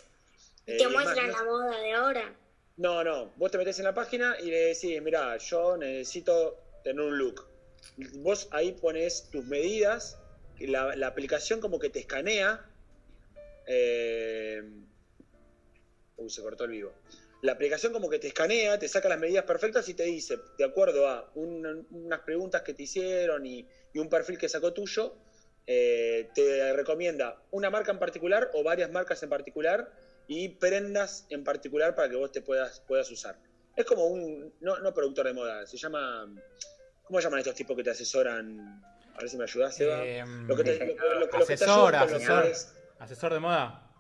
¿Te muestran la moda de ahora? No, vos te metés en la página y le decís, mirá, yo necesito tener un look. Vos ahí pones tus medidas, la aplicación como que te escanea. Se cortó el vivo. La aplicación como que te escanea, te saca las medidas perfectas y te dice, de acuerdo a unas preguntas que te hicieron y un perfil que sacó tuyo, te recomienda una marca en particular o varias marcas en particular y prendas en particular para que vos te puedas usar. Es como no productor de moda, se llama... ¿Cómo llaman estos tipos que te asesoran? A ver si me ayudás, Seba. Asesor de moda.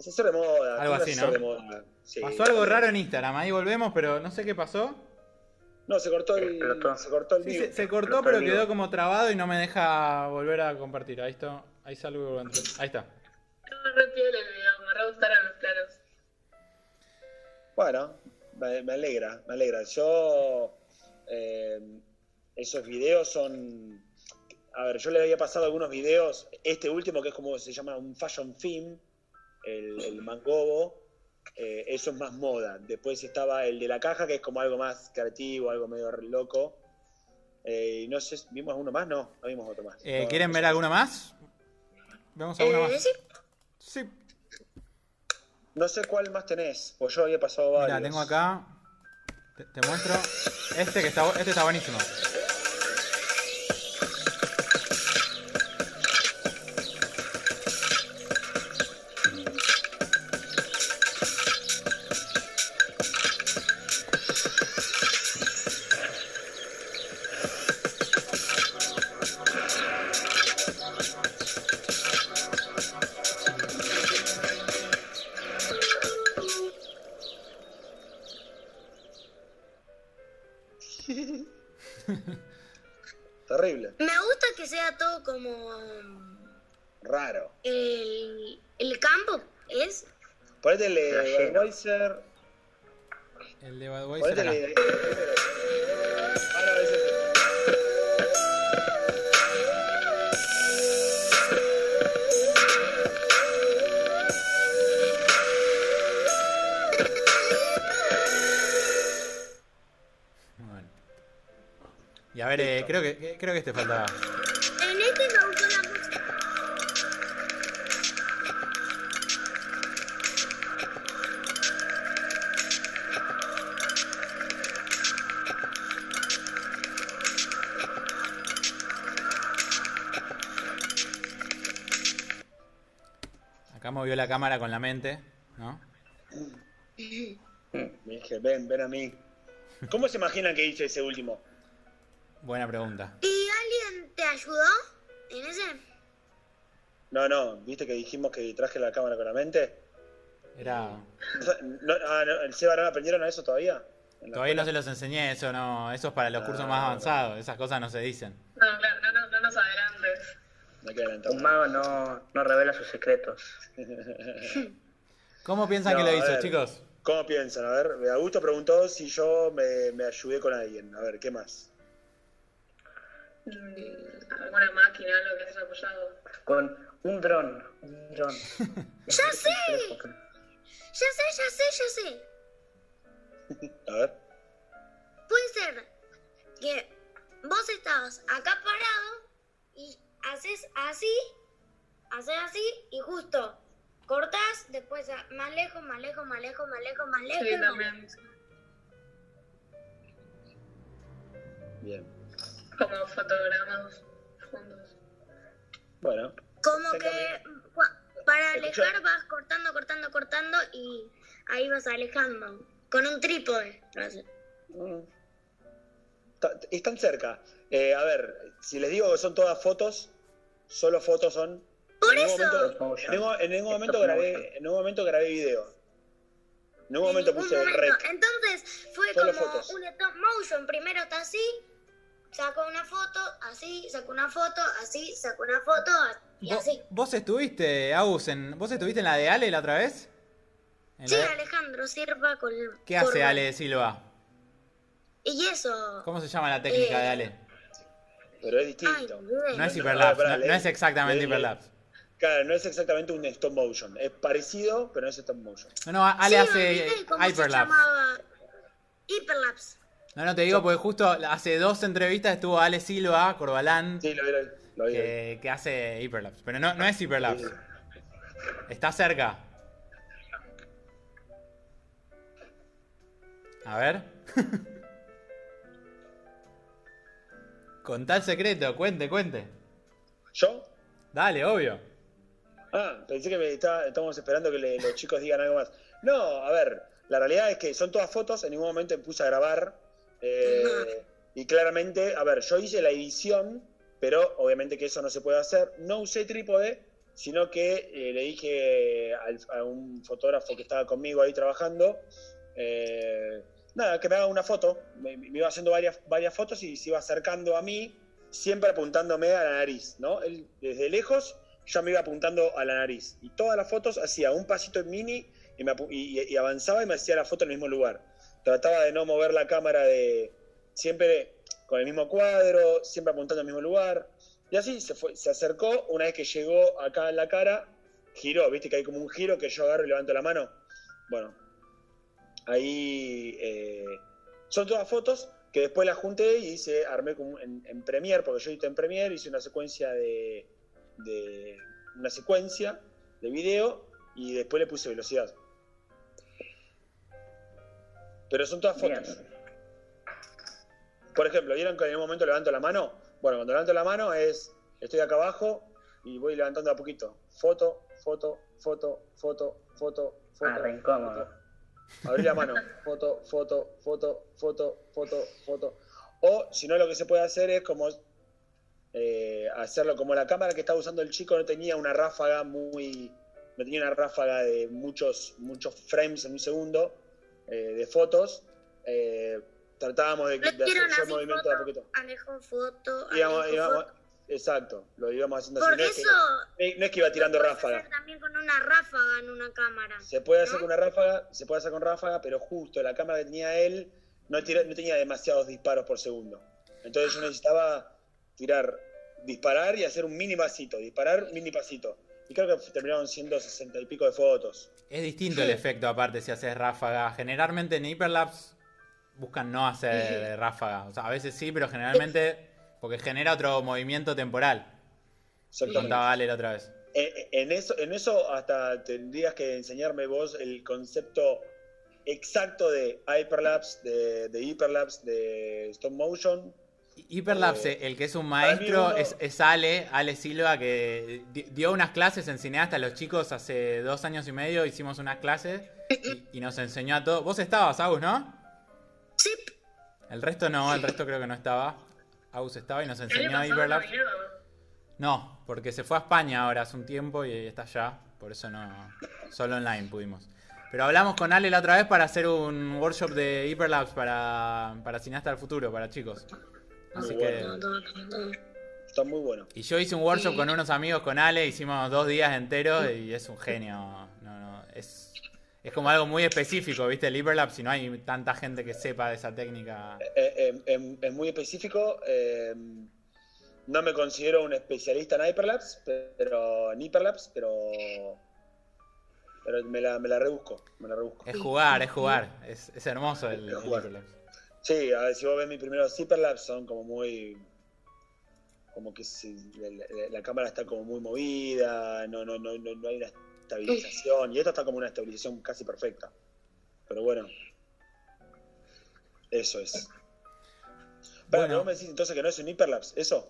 Asesor de moda. Algo así, ¿no? De moda. Sí. Pasó algo raro en Instagram, ahí volvemos, pero no sé qué pasó. No, se cortó el vivo. Se cortó, pero quedó como trabado y no me deja volver a compartir. Ahí salgo. Ahí está. No, no tiene el video, me re gustaron los planos. Bueno, me alegra. Yo... esos videos son... A ver, yo le había pasado algunos videos, este último que es como se llama un fashion film, el Mangobo, eso es más moda. Después estaba el de la caja, que es como algo más creativo, algo medio loco. Y no sé, ¿vimos uno más? No vimos otro más. ¿Quieren ver alguna más? Vamos a alguna más. Sí. No sé cuál más tenés, pues yo había pasado varios. Mirá, tengo acá. Te muestro. Este está buenísimo. Terrible. Me gusta que sea todo como... raro. El campo es... Ponete el de Budweiser. El de Budweiser acá. Y a ver, creo que este faltaba. En este me gustó la música. Acá movió la cámara con la mente, ¿no? Me dije, ven a mí. ¿Cómo se imaginan que hice ese último? Buena pregunta. ¿Y alguien te ayudó en ese? No, ¿viste que dijimos que traje la cámara con la mente? Era... No, ¿el Seba no aprendieron a eso todavía? Todavía no se los enseñé, eso no, eso es para los cursos más avanzados, esas cosas no se dicen. No, claro, no nos adelantes. Un mago no revela sus secretos. ¿Cómo piensan que lo hizo, chicos? ¿Cómo piensan? A ver, Augusto preguntó si yo me ayudé con alguien. A ver, ¿qué más? Alguna máquina, algo que hayas apoyado. Con un dron. ¡Ya sé! A ver. Puede ser que vos estabas acá parado y haces así y justo cortás, después más lejos. Sí, también. Bien. Como fotogramas juntos. Bueno. Como que para alejar vas cortando y ahí vas alejando. Con un trípode. Están cerca. A ver, si les digo que son todas fotos, solo fotos son. Por eso. En ningún momento grabé video. En ningún momento puse rec. Entonces fue solo como fotos. Un stop motion. Primero está así, saco una foto, así, saco una foto, así, saco una foto, y así. ¿Vos estuviste, Agus, en la de Ale la otra vez? Sí, Alejandro Silva con... ¿Qué hace Ale Silva? Y eso... ¿Cómo se llama la técnica de Ale? Pero es distinto. Ay, no es hiperlapse, no es exactamente hiperlapse. Claro, no es exactamente un stop motion. Es parecido, pero no es stop motion. No, Ale sí, hace hiperlapse. Hiperlapse. No, te digo porque justo hace dos entrevistas estuvo Ale Silva Corvalán. Sí, lo vi. Que hace hiperlapse. Pero no es hiperlapse. Está cerca. A ver. Contá el secreto, cuente. ¿Yo? Dale, obvio. Ah, pensé que estamos esperando que los chicos digan algo más. No, a ver, la realidad es que son todas fotos, en ningún momento me puse a grabar. Y claramente, a ver, yo hice la edición, pero obviamente que eso no se puede hacer. No usé trípode, sino que le dije a un fotógrafo que estaba conmigo ahí trabajando... nada, que me haga una foto. Me iba haciendo varias fotos y se iba acercando a mí, siempre apuntándome a la nariz, ¿no? Él, desde lejos ya me iba apuntando a la nariz. Y todas las fotos hacía un pasito en mini y avanzaba y me hacía la foto en el mismo lugar. Trataba de no mover la cámara siempre con el mismo cuadro, siempre apuntando al mismo lugar. Y así se acercó. Una vez que llegó acá en la cara, giró. ¿Viste que hay como un giro que yo agarro y levanto la mano? Bueno, ahí son todas fotos que después las junté y armé como en Premiere, porque yo edité en Premiere, hice una secuencia de video y después le puse velocidad. Pero son todas fotos. Bien. Por ejemplo, ¿vieron que en un momento levanto la mano? Bueno, cuando levanto la mano estoy acá abajo y voy levantando a poquito. Foto, foto, foto, foto, foto, foto. Re incómodo. Abrí la mano, foto, foto, foto, foto, foto, foto. O si no, lo que se puede hacer es como hacerlo como la cámara que estaba usando el chico no tenía una ráfaga de muchos frames en un segundo de fotos. Tratábamos de hacer yo movimiento de a poquito. Alejo foto, foto. Exacto, lo íbamos haciendo así. No es que iba tirando ráfaga. Se puede hacer también con una ráfaga en una cámara. Se puede hacer con una ráfaga, pero justo la cámara que tenía él no tenía demasiados disparos por segundo. Entonces yo necesitaba disparar y hacer un mini pasito, Y creo que terminaron siendo 60 y pico de fotos. Es distinto el efecto, aparte, si haces ráfaga. Generalmente en Hyperlapse buscan no hacer ráfaga. O sea, a veces sí, pero generalmente... Porque genera otro movimiento temporal. Contaba Ale la otra vez. En eso hasta tendrías que enseñarme vos el concepto exacto de hyperlapse, de hiperlapse, de stop motion. Hiperlapse, el que es un maestro, es Ale Silva, que dio unas clases en Cineasta a los chicos hace 2 años y medio. Hicimos unas clases y nos enseñó a todos. Vos estabas, Agus, ¿no? Sí. El resto creo que no estaba. Agus estaba y nos enseñó a Hyperlapse. No, porque se fue a España ahora hace un tiempo y está allá. Por eso no, solo online pudimos. Pero hablamos con Ale la otra vez para hacer un workshop de Hyperlapse para Cineasta del Futuro, para chicos. Así que... Está muy bueno. Y yo hice un workshop con unos amigos, con Ale, hicimos 2 días enteros y es un genio. No, es como algo muy específico, ¿viste? El Hyperlapse, si no hay tanta gente que sepa de esa técnica. Es muy específico. No me considero un especialista en Hyperlapse, pero me la rebusco. Es jugar. Es hermoso el Hyperlapse. Sí, a ver, si vos ves mis primeros Hyperlapse, son como muy... Como que la cámara está como muy movida, no hay una... estabilización, y esto está como una estabilización casi perfecta, pero bueno, eso es. Bueno, vos me decís entonces que no es un hiperlapse, ¿eso?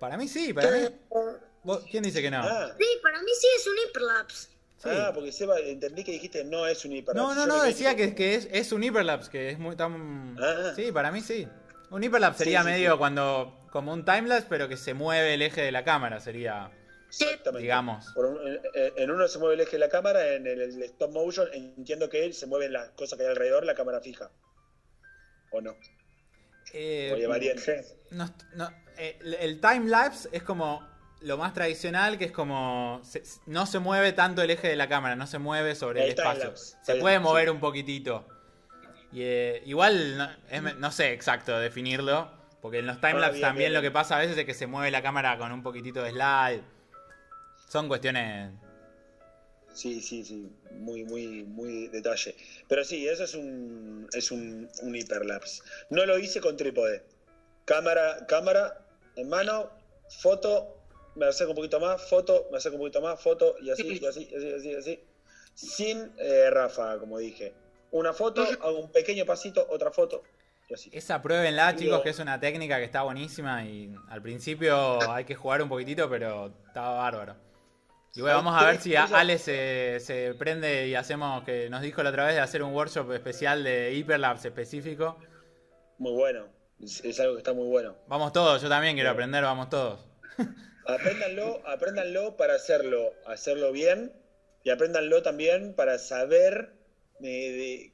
Para mí sí. ¿Quién dice que no? Sí, para mí sí es un hiperlapse. Sí. Ah, porque Seba, entendí que dijiste no es un hiperlapse. No, decía que es un hiperlapse, que es muy tan... Ah. Sí, para mí sí. Un hiperlapse sería medio cuando... Como un timelapse, pero que se mueve el eje de la cámara, sería... Exactamente. Digamos. En uno se mueve el eje de la cámara, en el stop motion entiendo que él se mueven las cosas que hay alrededor, la cámara fija. ¿O no? Oye, el timelapse es como lo más tradicional, que es como... no se mueve tanto el eje de la cámara, no se mueve sobre el espacio. Se puede mover un poquitito. Y, igual, no sé exacto definirlo, porque en los timelapse también lo que pasa a veces es que se mueve la cámara con un poquitito de slide. Son cuestiones... Sí, muy detalle. Pero sí, eso es un hiperlapse. No lo hice con trípode. Cámara en mano, foto, me acerco un poquito más, foto, me acerco un poquito más, foto, y así, y así, y así, y así, y así. Sin ráfaga, como dije. Una foto, hago un pequeño pasito, otra foto, y así. Esa pruébenla, chicos, que es una técnica que está buenísima y al principio hay que jugar un poquitito, pero está bárbaro. Y bueno, vamos a ver si Ale se prende y hacemos, que nos dijo la otra vez, de hacer un workshop especial de hiperlapse específico. Muy bueno, es algo que está muy bueno. Vamos todos, yo también quiero aprender, vamos todos. Apréndanlo para hacerlo bien, y apréndanlo también para saber de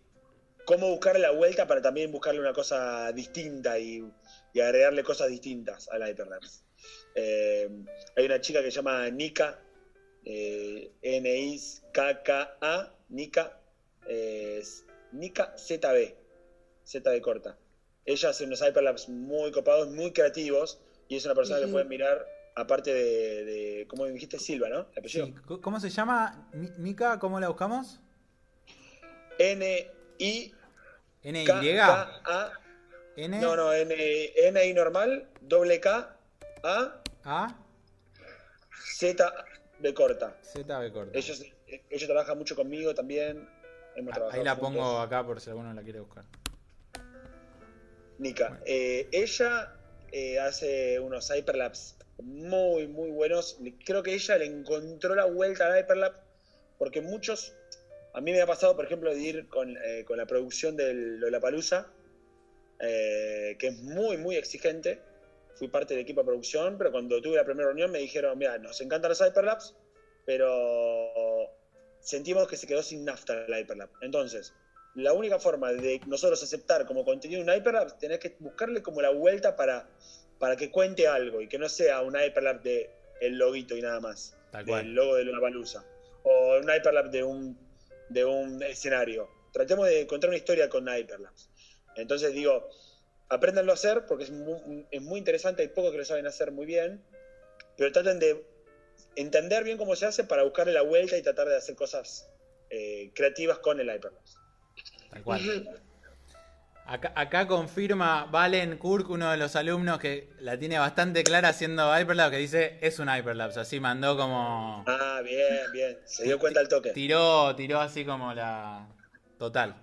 cómo buscar la vuelta, para también buscarle una cosa distinta y agregarle cosas distintas a la hiperlapse. Hay una chica que se llama Nika, N-I-K-K-A, Nika ZB, ZB corta. Ella hace unos hyperlapse muy copados, muy creativos, y es una persona que pueden mirar, aparte de ¿cómo dijiste? Silva, ¿no? Sí. ¿Cómo se llama? ¿Nika? ¿Cómo la buscamos? N-I-K-K-A. No, N-I normal, doble K-A Z-B corta. ZB corta. Ella trabaja mucho conmigo también. Ahí la juntos. Pongo acá por si alguno la quiere buscar. Nika. Bueno. Ella hace unos hyperlapse muy buenos. Creo que ella le encontró la vuelta al hyperlapse, porque muchos... A mí me ha pasado, por ejemplo, de ir con la producción del Lollapalooza, que es muy exigente. Fui parte del equipo de producción, pero cuando tuve la primera reunión me dijeron, mira, nos encantan los hyperlapse, pero sentimos que se quedó sin nafta el hyperlapse. Entonces, la única forma de nosotros aceptar como contenido un hyperlapse, tenés que buscarle como la vuelta para que cuente algo y que no sea un hyperlapse de el loguito y nada más, del logo de Lollapalooza, o un hyperlapse de un escenario. Tratemos de contar una historia con hyperlapse. Entonces digo, apréndanlo a hacer, porque es muy interesante, hay pocos que lo saben hacer muy bien, pero traten de entender bien cómo se hace para buscarle la vuelta y tratar de hacer cosas creativas con el hyperlapse. Tal cual. Acá confirma Valen Kurk, uno de los alumnos que la tiene bastante clara haciendo hyperlapse, que dice, es un hyperlapse. Así mandó como... Ah, bien. Se dio cuenta al toque. Tiró así como la... Total.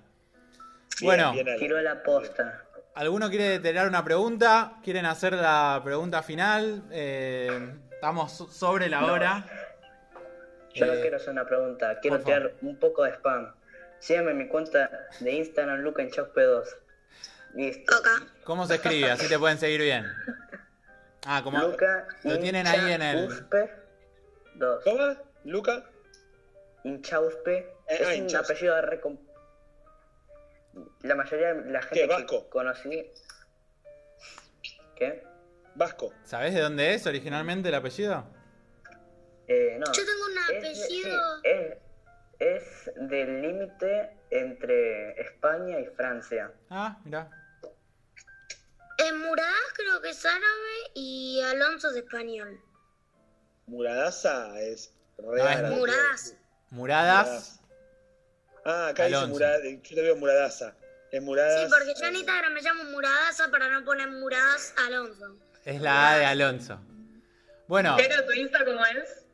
Bien, bueno. Tiró la posta. ¿Alguno quiere tirar una pregunta? ¿Quieren hacer la pregunta final? Estamos sobre la hora. Yo no quiero hacer una pregunta. Quiero tirar un poco de spam. Síganme en mi cuenta de Instagram, Luca Inchauspe 2. Listo. ¿Cómo se escribe? Así te pueden seguir bien. Ah, como Luca, lo tienen ahí en el... Inchauspe 2. ¿Cómo? ¿Luca? Inchauspe. Es un apellido de la mayoría de la gente que conocí... ¿Qué? Vasco. ¿Sabés de dónde es originalmente el apellido? No. Yo tengo un apellido... Es del límite entre España y Francia. Ah, mirá. Muradasa creo que es árabe y Alonso es español. Muradasa es real. No, Muradasa. Ah, acá Alonso. Dice Muradasa. Yo te veo Muradasa. Es Muradasa. Sí, porque yo en Instagram me llamo Muradasa para no poner Muradasa Alonso. Es la A de Alonso. Bueno. Pero tu Insta, ¿cómo es?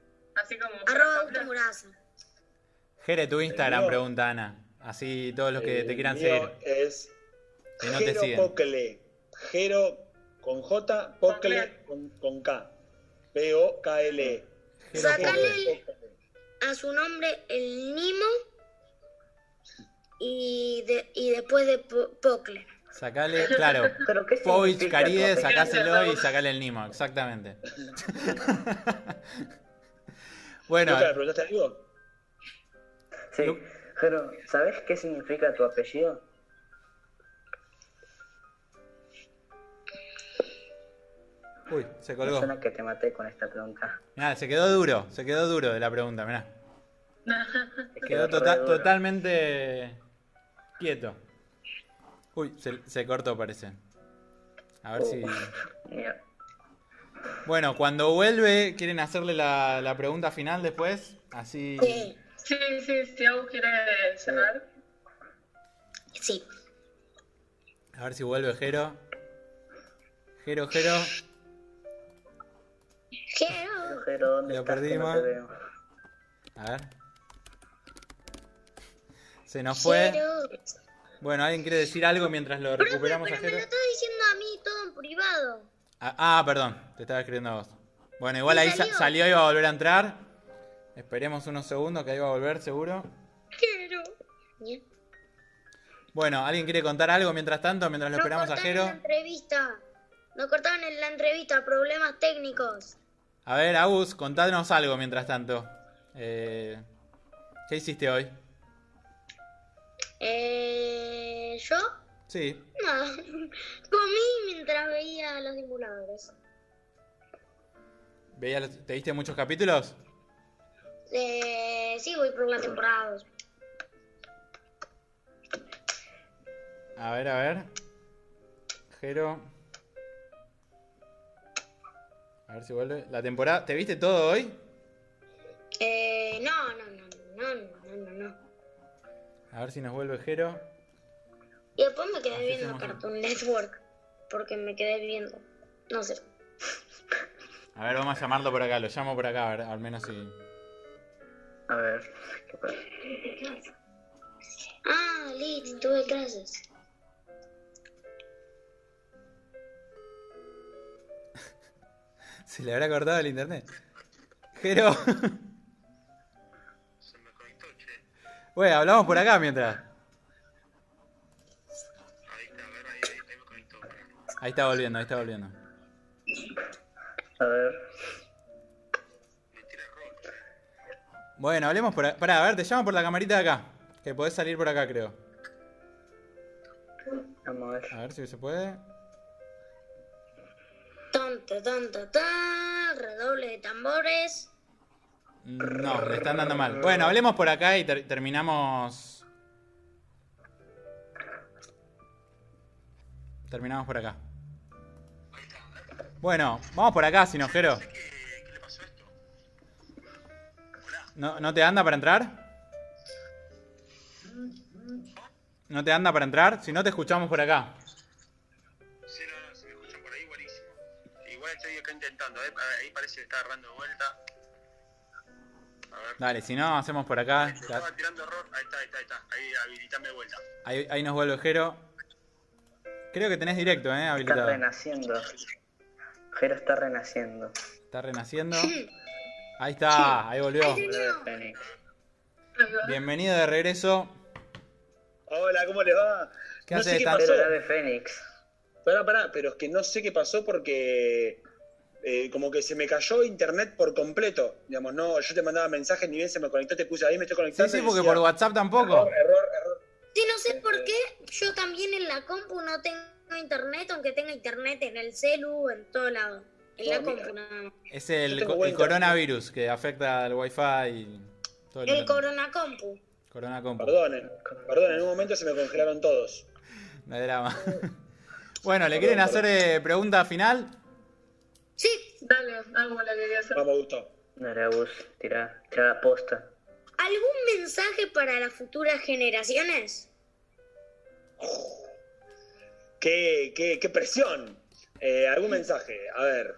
Así como @ Muradasa. Jere, tu Instagram, pregunta Ana. Así todos los que te quieran seguir. Es que no Jero te Pocle. Jero con J, Pocle con K. P-O-K-L-E. Sacale a su nombre el Nimo y después de Pocle. Sacale, claro, Povich Caride, sacáselo y sacale el Nimo, exactamente. Bueno. ¿Te preguntaste algo? Sí, pero ¿sabes qué significa tu apellido? Uy, se colgó. Me suena que te maté con esta pregunta. Mirá, se quedó duro de la pregunta, mirá. Quedó totalmente quieto. Uy, se cortó, parece. A ver si... Yeah. Bueno, cuando vuelve, ¿quieren hacerle la pregunta final después? Así... Sí, sí, si Agus quiere cerrar. Sí. A ver si vuelve Jero. Jero. Lo perdimos. A ver. Se nos fue. Bueno, ¿alguien quiere decir algo mientras lo recuperamos a Jero? Pero me lo estás diciendo a mí todo en privado. Ah, perdón, te estaba escribiendo a vos. Bueno, igual ahí salió y va a volver a entrar. Esperemos unos segundos que ahí va a volver, seguro. Quiero. Bueno, ¿alguien quiere contar algo mientras tanto, mientras lo esperamos a Jero? Nos cortaron en la entrevista, problemas técnicos. A ver, Agus, contanos algo mientras tanto. ¿Qué hiciste hoy? ¿Yo? Sí. Nada, comí mientras veía Los Simuladores. ¿Te viste muchos capítulos? Sí, voy por la temporada 2. A ver. Jero... A ver si vuelve. ¿La temporada? ¿Te viste todo hoy? No. A ver si nos vuelve Jero. Y después me quedé viendo Cartoon Network. Porque me quedé viendo. No sé. A ver, vamos a llamarlo por acá. Lo llamo por acá, a ver, al menos si... A ver. Ah, Liz, tuve clases. ¿Se le habrá cortado el internet? Jero. Se me conectó, che. Bueno, hablamos por acá mientras. Ahí está, a ver, ahí me conectó. Ahí está volviendo. A ver. Bueno, hablemos por acá. Pará, a ver, te llamo por la camarita de acá. Que podés salir por acá, creo. Vamos a ver. A ver si se puede. Redoble de tambores. No, le están dando mal. Bueno, hablemos por acá y terminamos. Terminamos por acá. Bueno, vamos por acá, Sinojero. ¿Qué le pasó a esto? ¿No te anda para entrar? ¿No te anda para entrar? Si no, te escuchamos por acá. Estoy acá intentando, ahí parece que está agarrando vuelta. A ver. Dale, si no, hacemos por acá. Estaba tirando error. Ahí está. Ahí habilitame de vuelta. Ahí nos vuelve Jero. Creo que tenés directo, habilitado. Está renaciendo. Jero está renaciendo. Ahí está, ahí volvió. Bienvenido de regreso. Hola, ¿cómo les va? ¿Qué haces de tanto? Jero de Fénix. Pará, pero es que no sé qué pasó porque como que se me cayó internet por completo. Digamos, no, yo te mandaba mensajes, ni bien se me conectó, te puse ahí, me estoy conectando. Sí, porque decía, por WhatsApp tampoco. Error. Sí, no sé por qué yo también en la compu no tengo internet, aunque tenga internet en el celu, en todo lado. En la compu nada más. Es el coronavirus que afecta al wifi y todo el coronacompu. Perdonen, en un momento se me congelaron todos. No hay drama. Bueno, ¿le quieren hacer pregunta final? Sí, dale, algo la quería hacer. Vamos, Augusto. Dale, Augusto, tira la posta. ¿Algún mensaje para las futuras generaciones? Oh, ¡Qué presión! ¿Algún mensaje? A ver,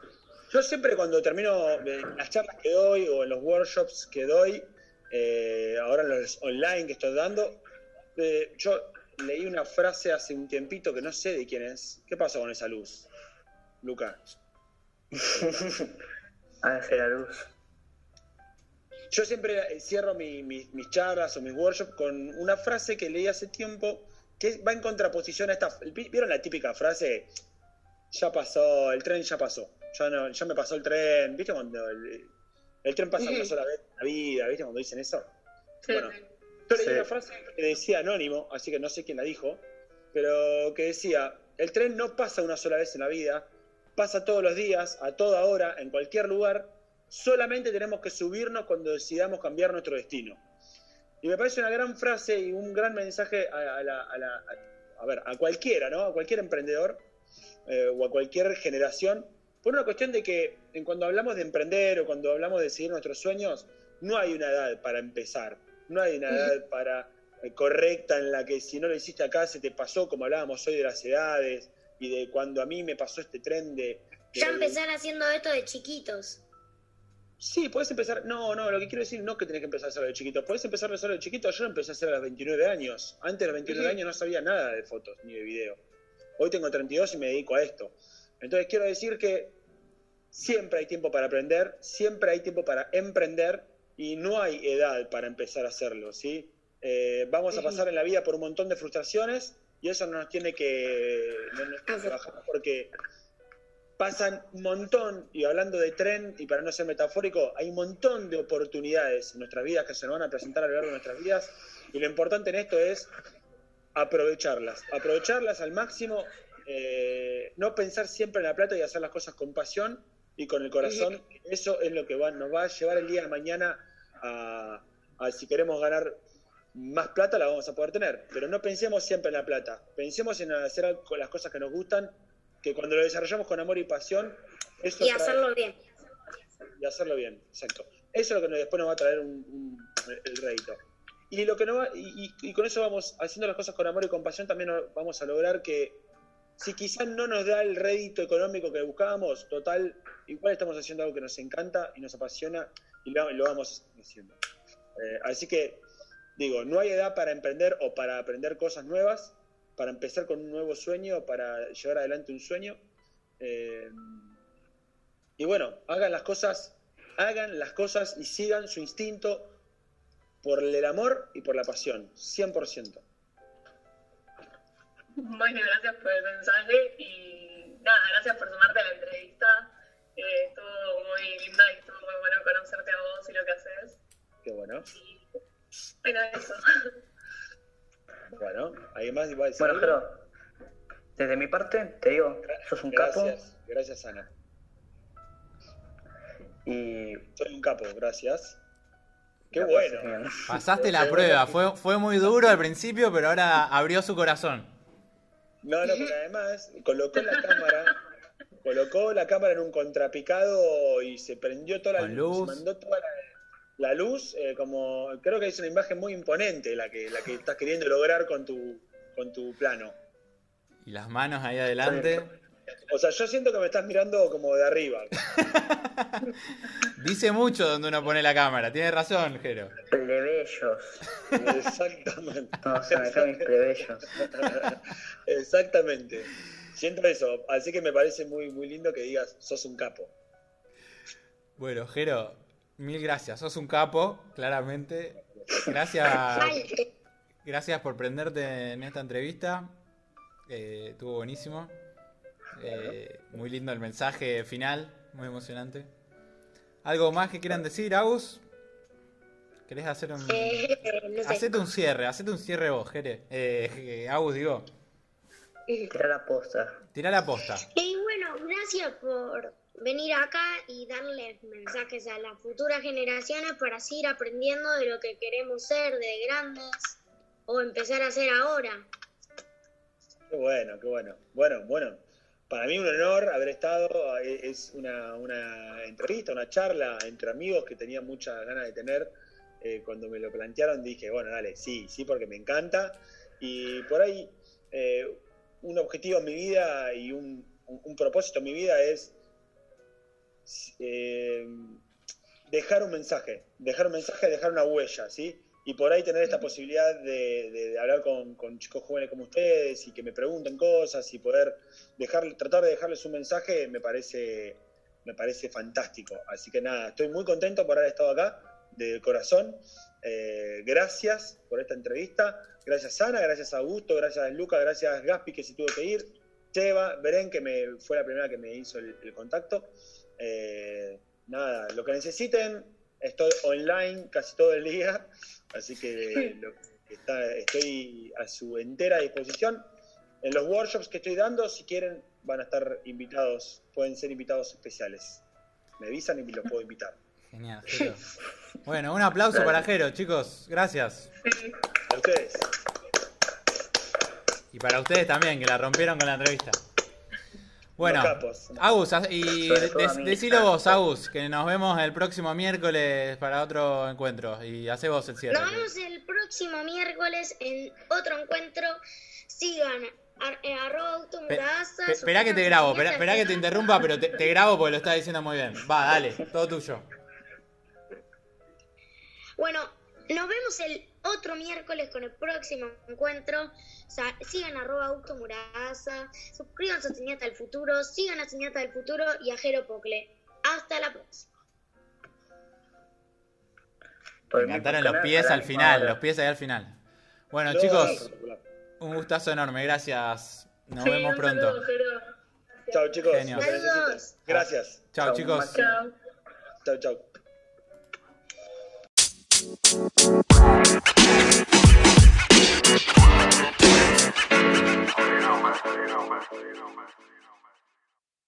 yo siempre cuando termino las charlas que doy o en los workshops que doy, ahora en los online que estoy dando, yo... Leí una frase hace un tiempito que no sé de quién es. ¿Qué pasó con esa luz, Luca? Hágase la luz. Yo siempre cierro mis charlas o mis workshops con una frase que leí hace tiempo que va en contraposición a esta... ¿Vieron la típica frase? Ya pasó, el tren ya pasó. Ya me pasó el tren. ¿Viste cuando el tren pasa una sola vez en la vida? ¿Viste cuando dicen eso? Sí. Bueno, yo leí una frase que decía anónimo, así que no sé quién la dijo, pero que decía, el tren no pasa una sola vez en la vida, pasa todos los días, a toda hora, en cualquier lugar. Solamente tenemos que subirnos cuando decidamos cambiar nuestro destino. Y me parece una gran frase y un gran mensaje a cualquiera, ¿no? A cualquier emprendedor o a cualquier generación. Por una cuestión de que cuando hablamos de emprender o cuando hablamos de seguir nuestros sueños, no hay una edad para empezar. No hay una edad para, correcta en la que si no lo hiciste acá se te pasó, como hablábamos hoy de las edades y de cuando a mí me pasó este tren de... Ya empezar haciendo esto de chiquitos. Sí, podés empezar... No, lo que quiero decir no es que tenés que empezar a hacerlo de chiquito. Podés empezar a hacerlo de chiquito. Yo lo empecé a hacer a los 29 años. Antes de los 29 años no sabía nada de fotos ni de video. Hoy tengo 32 y me dedico a esto. Entonces quiero decir que siempre hay tiempo para aprender, siempre hay tiempo para emprender y no hay edad para empezar a hacerlo, ¿sí? Vamos a pasar en la vida por un montón de frustraciones y eso no nos tiene que... No nos trabajar porque... Pasan un montón, y hablando de tren, y para no ser metafórico, hay un montón de oportunidades en nuestras vidas que se nos van a presentar a lo largo de nuestras vidas, y lo importante en esto es aprovecharlas al máximo, no pensar siempre en la plata y hacer las cosas con pasión y con el corazón. Eso es lo que nos va a llevar el día de mañana a si queremos ganar más plata, la vamos a poder tener. Pero no pensemos siempre en la plata, pensemos en hacer las cosas que nos gustan, que cuando lo desarrollamos con amor y pasión... Eso y hacerlo bien. Y hacerlo bien, exacto. Eso es lo que después nos va a traer el rédito. Y, con eso vamos haciendo las cosas con amor y con pasión, también vamos a lograr que, si quizás no nos da el rédito económico que buscábamos, total, igual estamos haciendo algo que nos encanta y nos apasiona y lo vamos haciendo. Así que, digo, no hay edad para emprender o para aprender cosas nuevas, para empezar con un nuevo sueño, para llevar adelante un sueño. Y bueno, hagan las cosas y sigan su instinto por el amor y por la pasión, 100%. Bueno, gracias por el mensaje y nada, gracias por sumarte a la entrevista. Estuvo muy linda y estuvo muy bueno conocerte a vos y lo que haces. Qué bueno. Y, bueno, eso. Bueno, ¿alguien más iba a decir? Bueno, pero desde mi parte, te digo, sos un capo. Gracias, Ana. Y... Soy un capo, gracias. ¡Qué bueno! Pasaste la prueba, fue muy duro al principio, pero ahora abrió su corazón. No, pero además colocó la cámara en un contrapicado y se prendió toda la luz, mandó toda la luz, como creo que es una imagen muy imponente la que estás queriendo lograr con tu plano. Y las manos ahí adelante. O sea, yo siento que me estás mirando como de arriba. Dice mucho donde uno pone la cámara. Tienes razón, Jero. Plebeyos. Exactamente. Vamos a dejar mis plebeyos. Exactamente. Siento eso. Así que me parece muy, muy lindo que digas, sos un capo. Bueno, Jero... Mil gracias, sos un capo, claramente. Gracias por prenderte en esta entrevista. Estuvo buenísimo. Muy lindo el mensaje final, muy emocionante. ¿Algo más que quieran decir, Agus? ¿Querés hacer un...? No sé. Hacete un cierre vos, Jere. Agus, digo. Tirá la posta. Y bueno, gracias por... venir acá y darles mensajes a las futuras generaciones para seguir aprendiendo de lo que queremos ser de grandes o empezar a hacer ahora. Qué bueno. Bueno, para mí un honor haber estado, es una entrevista, una charla entre amigos que tenía muchas ganas de tener. Cuando me lo plantearon dije, bueno, dale, sí, porque me encanta. Y por ahí un objetivo en mi vida y un propósito en mi vida es dejar un mensaje, dejar una huella, ¿sí? Y por ahí tener esta posibilidad de hablar con chicos jóvenes como ustedes y que me pregunten cosas y poder tratar de dejarles un mensaje me parece fantástico. Así que nada, estoy muy contento por haber estado acá. de corazón. Gracias por esta entrevista. Gracias Ana, gracias Augusto, gracias Luca, gracias Gaspi que se tuvo que ir. Cheva, Beren, que me fue la primera que me hizo el contacto. Nada, lo que necesiten, estoy online casi todo el día, así que estoy a su entera disposición. En los workshops que estoy dando, si quieren, van a estar invitados, pueden ser invitados especiales. Me avisan y los puedo invitar. Genial, Jero. Bueno, un aplauso para Jero, chicos. Gracias. A ustedes. Y para ustedes también, que la rompieron con la entrevista. Bueno, Agus, y decilo vos, Agus, que nos vemos el próximo miércoles para otro encuentro. Y hacé vos el cierre. Nos vemos el próximo miércoles en otro encuentro. Sigan @automurasa. Esperá que te grabo, esperá que te interrumpa, pero te grabo porque lo estás diciendo muy bien. Va, dale, todo tuyo. Bueno, nos vemos el otro miércoles con el próximo encuentro. Sigan @automurasa, suscríbanse a Cineastas del Futuro, sigan a Cineastas del Futuro y a Jero Pocle. Hasta la próxima. Me encantaron los pies al final, los pies ahí al final. Bueno, chicos, un gustazo enorme, gracias. Nos vemos pronto. Chao, chicos. Gracias. Chao, chicos. Chao. Chau.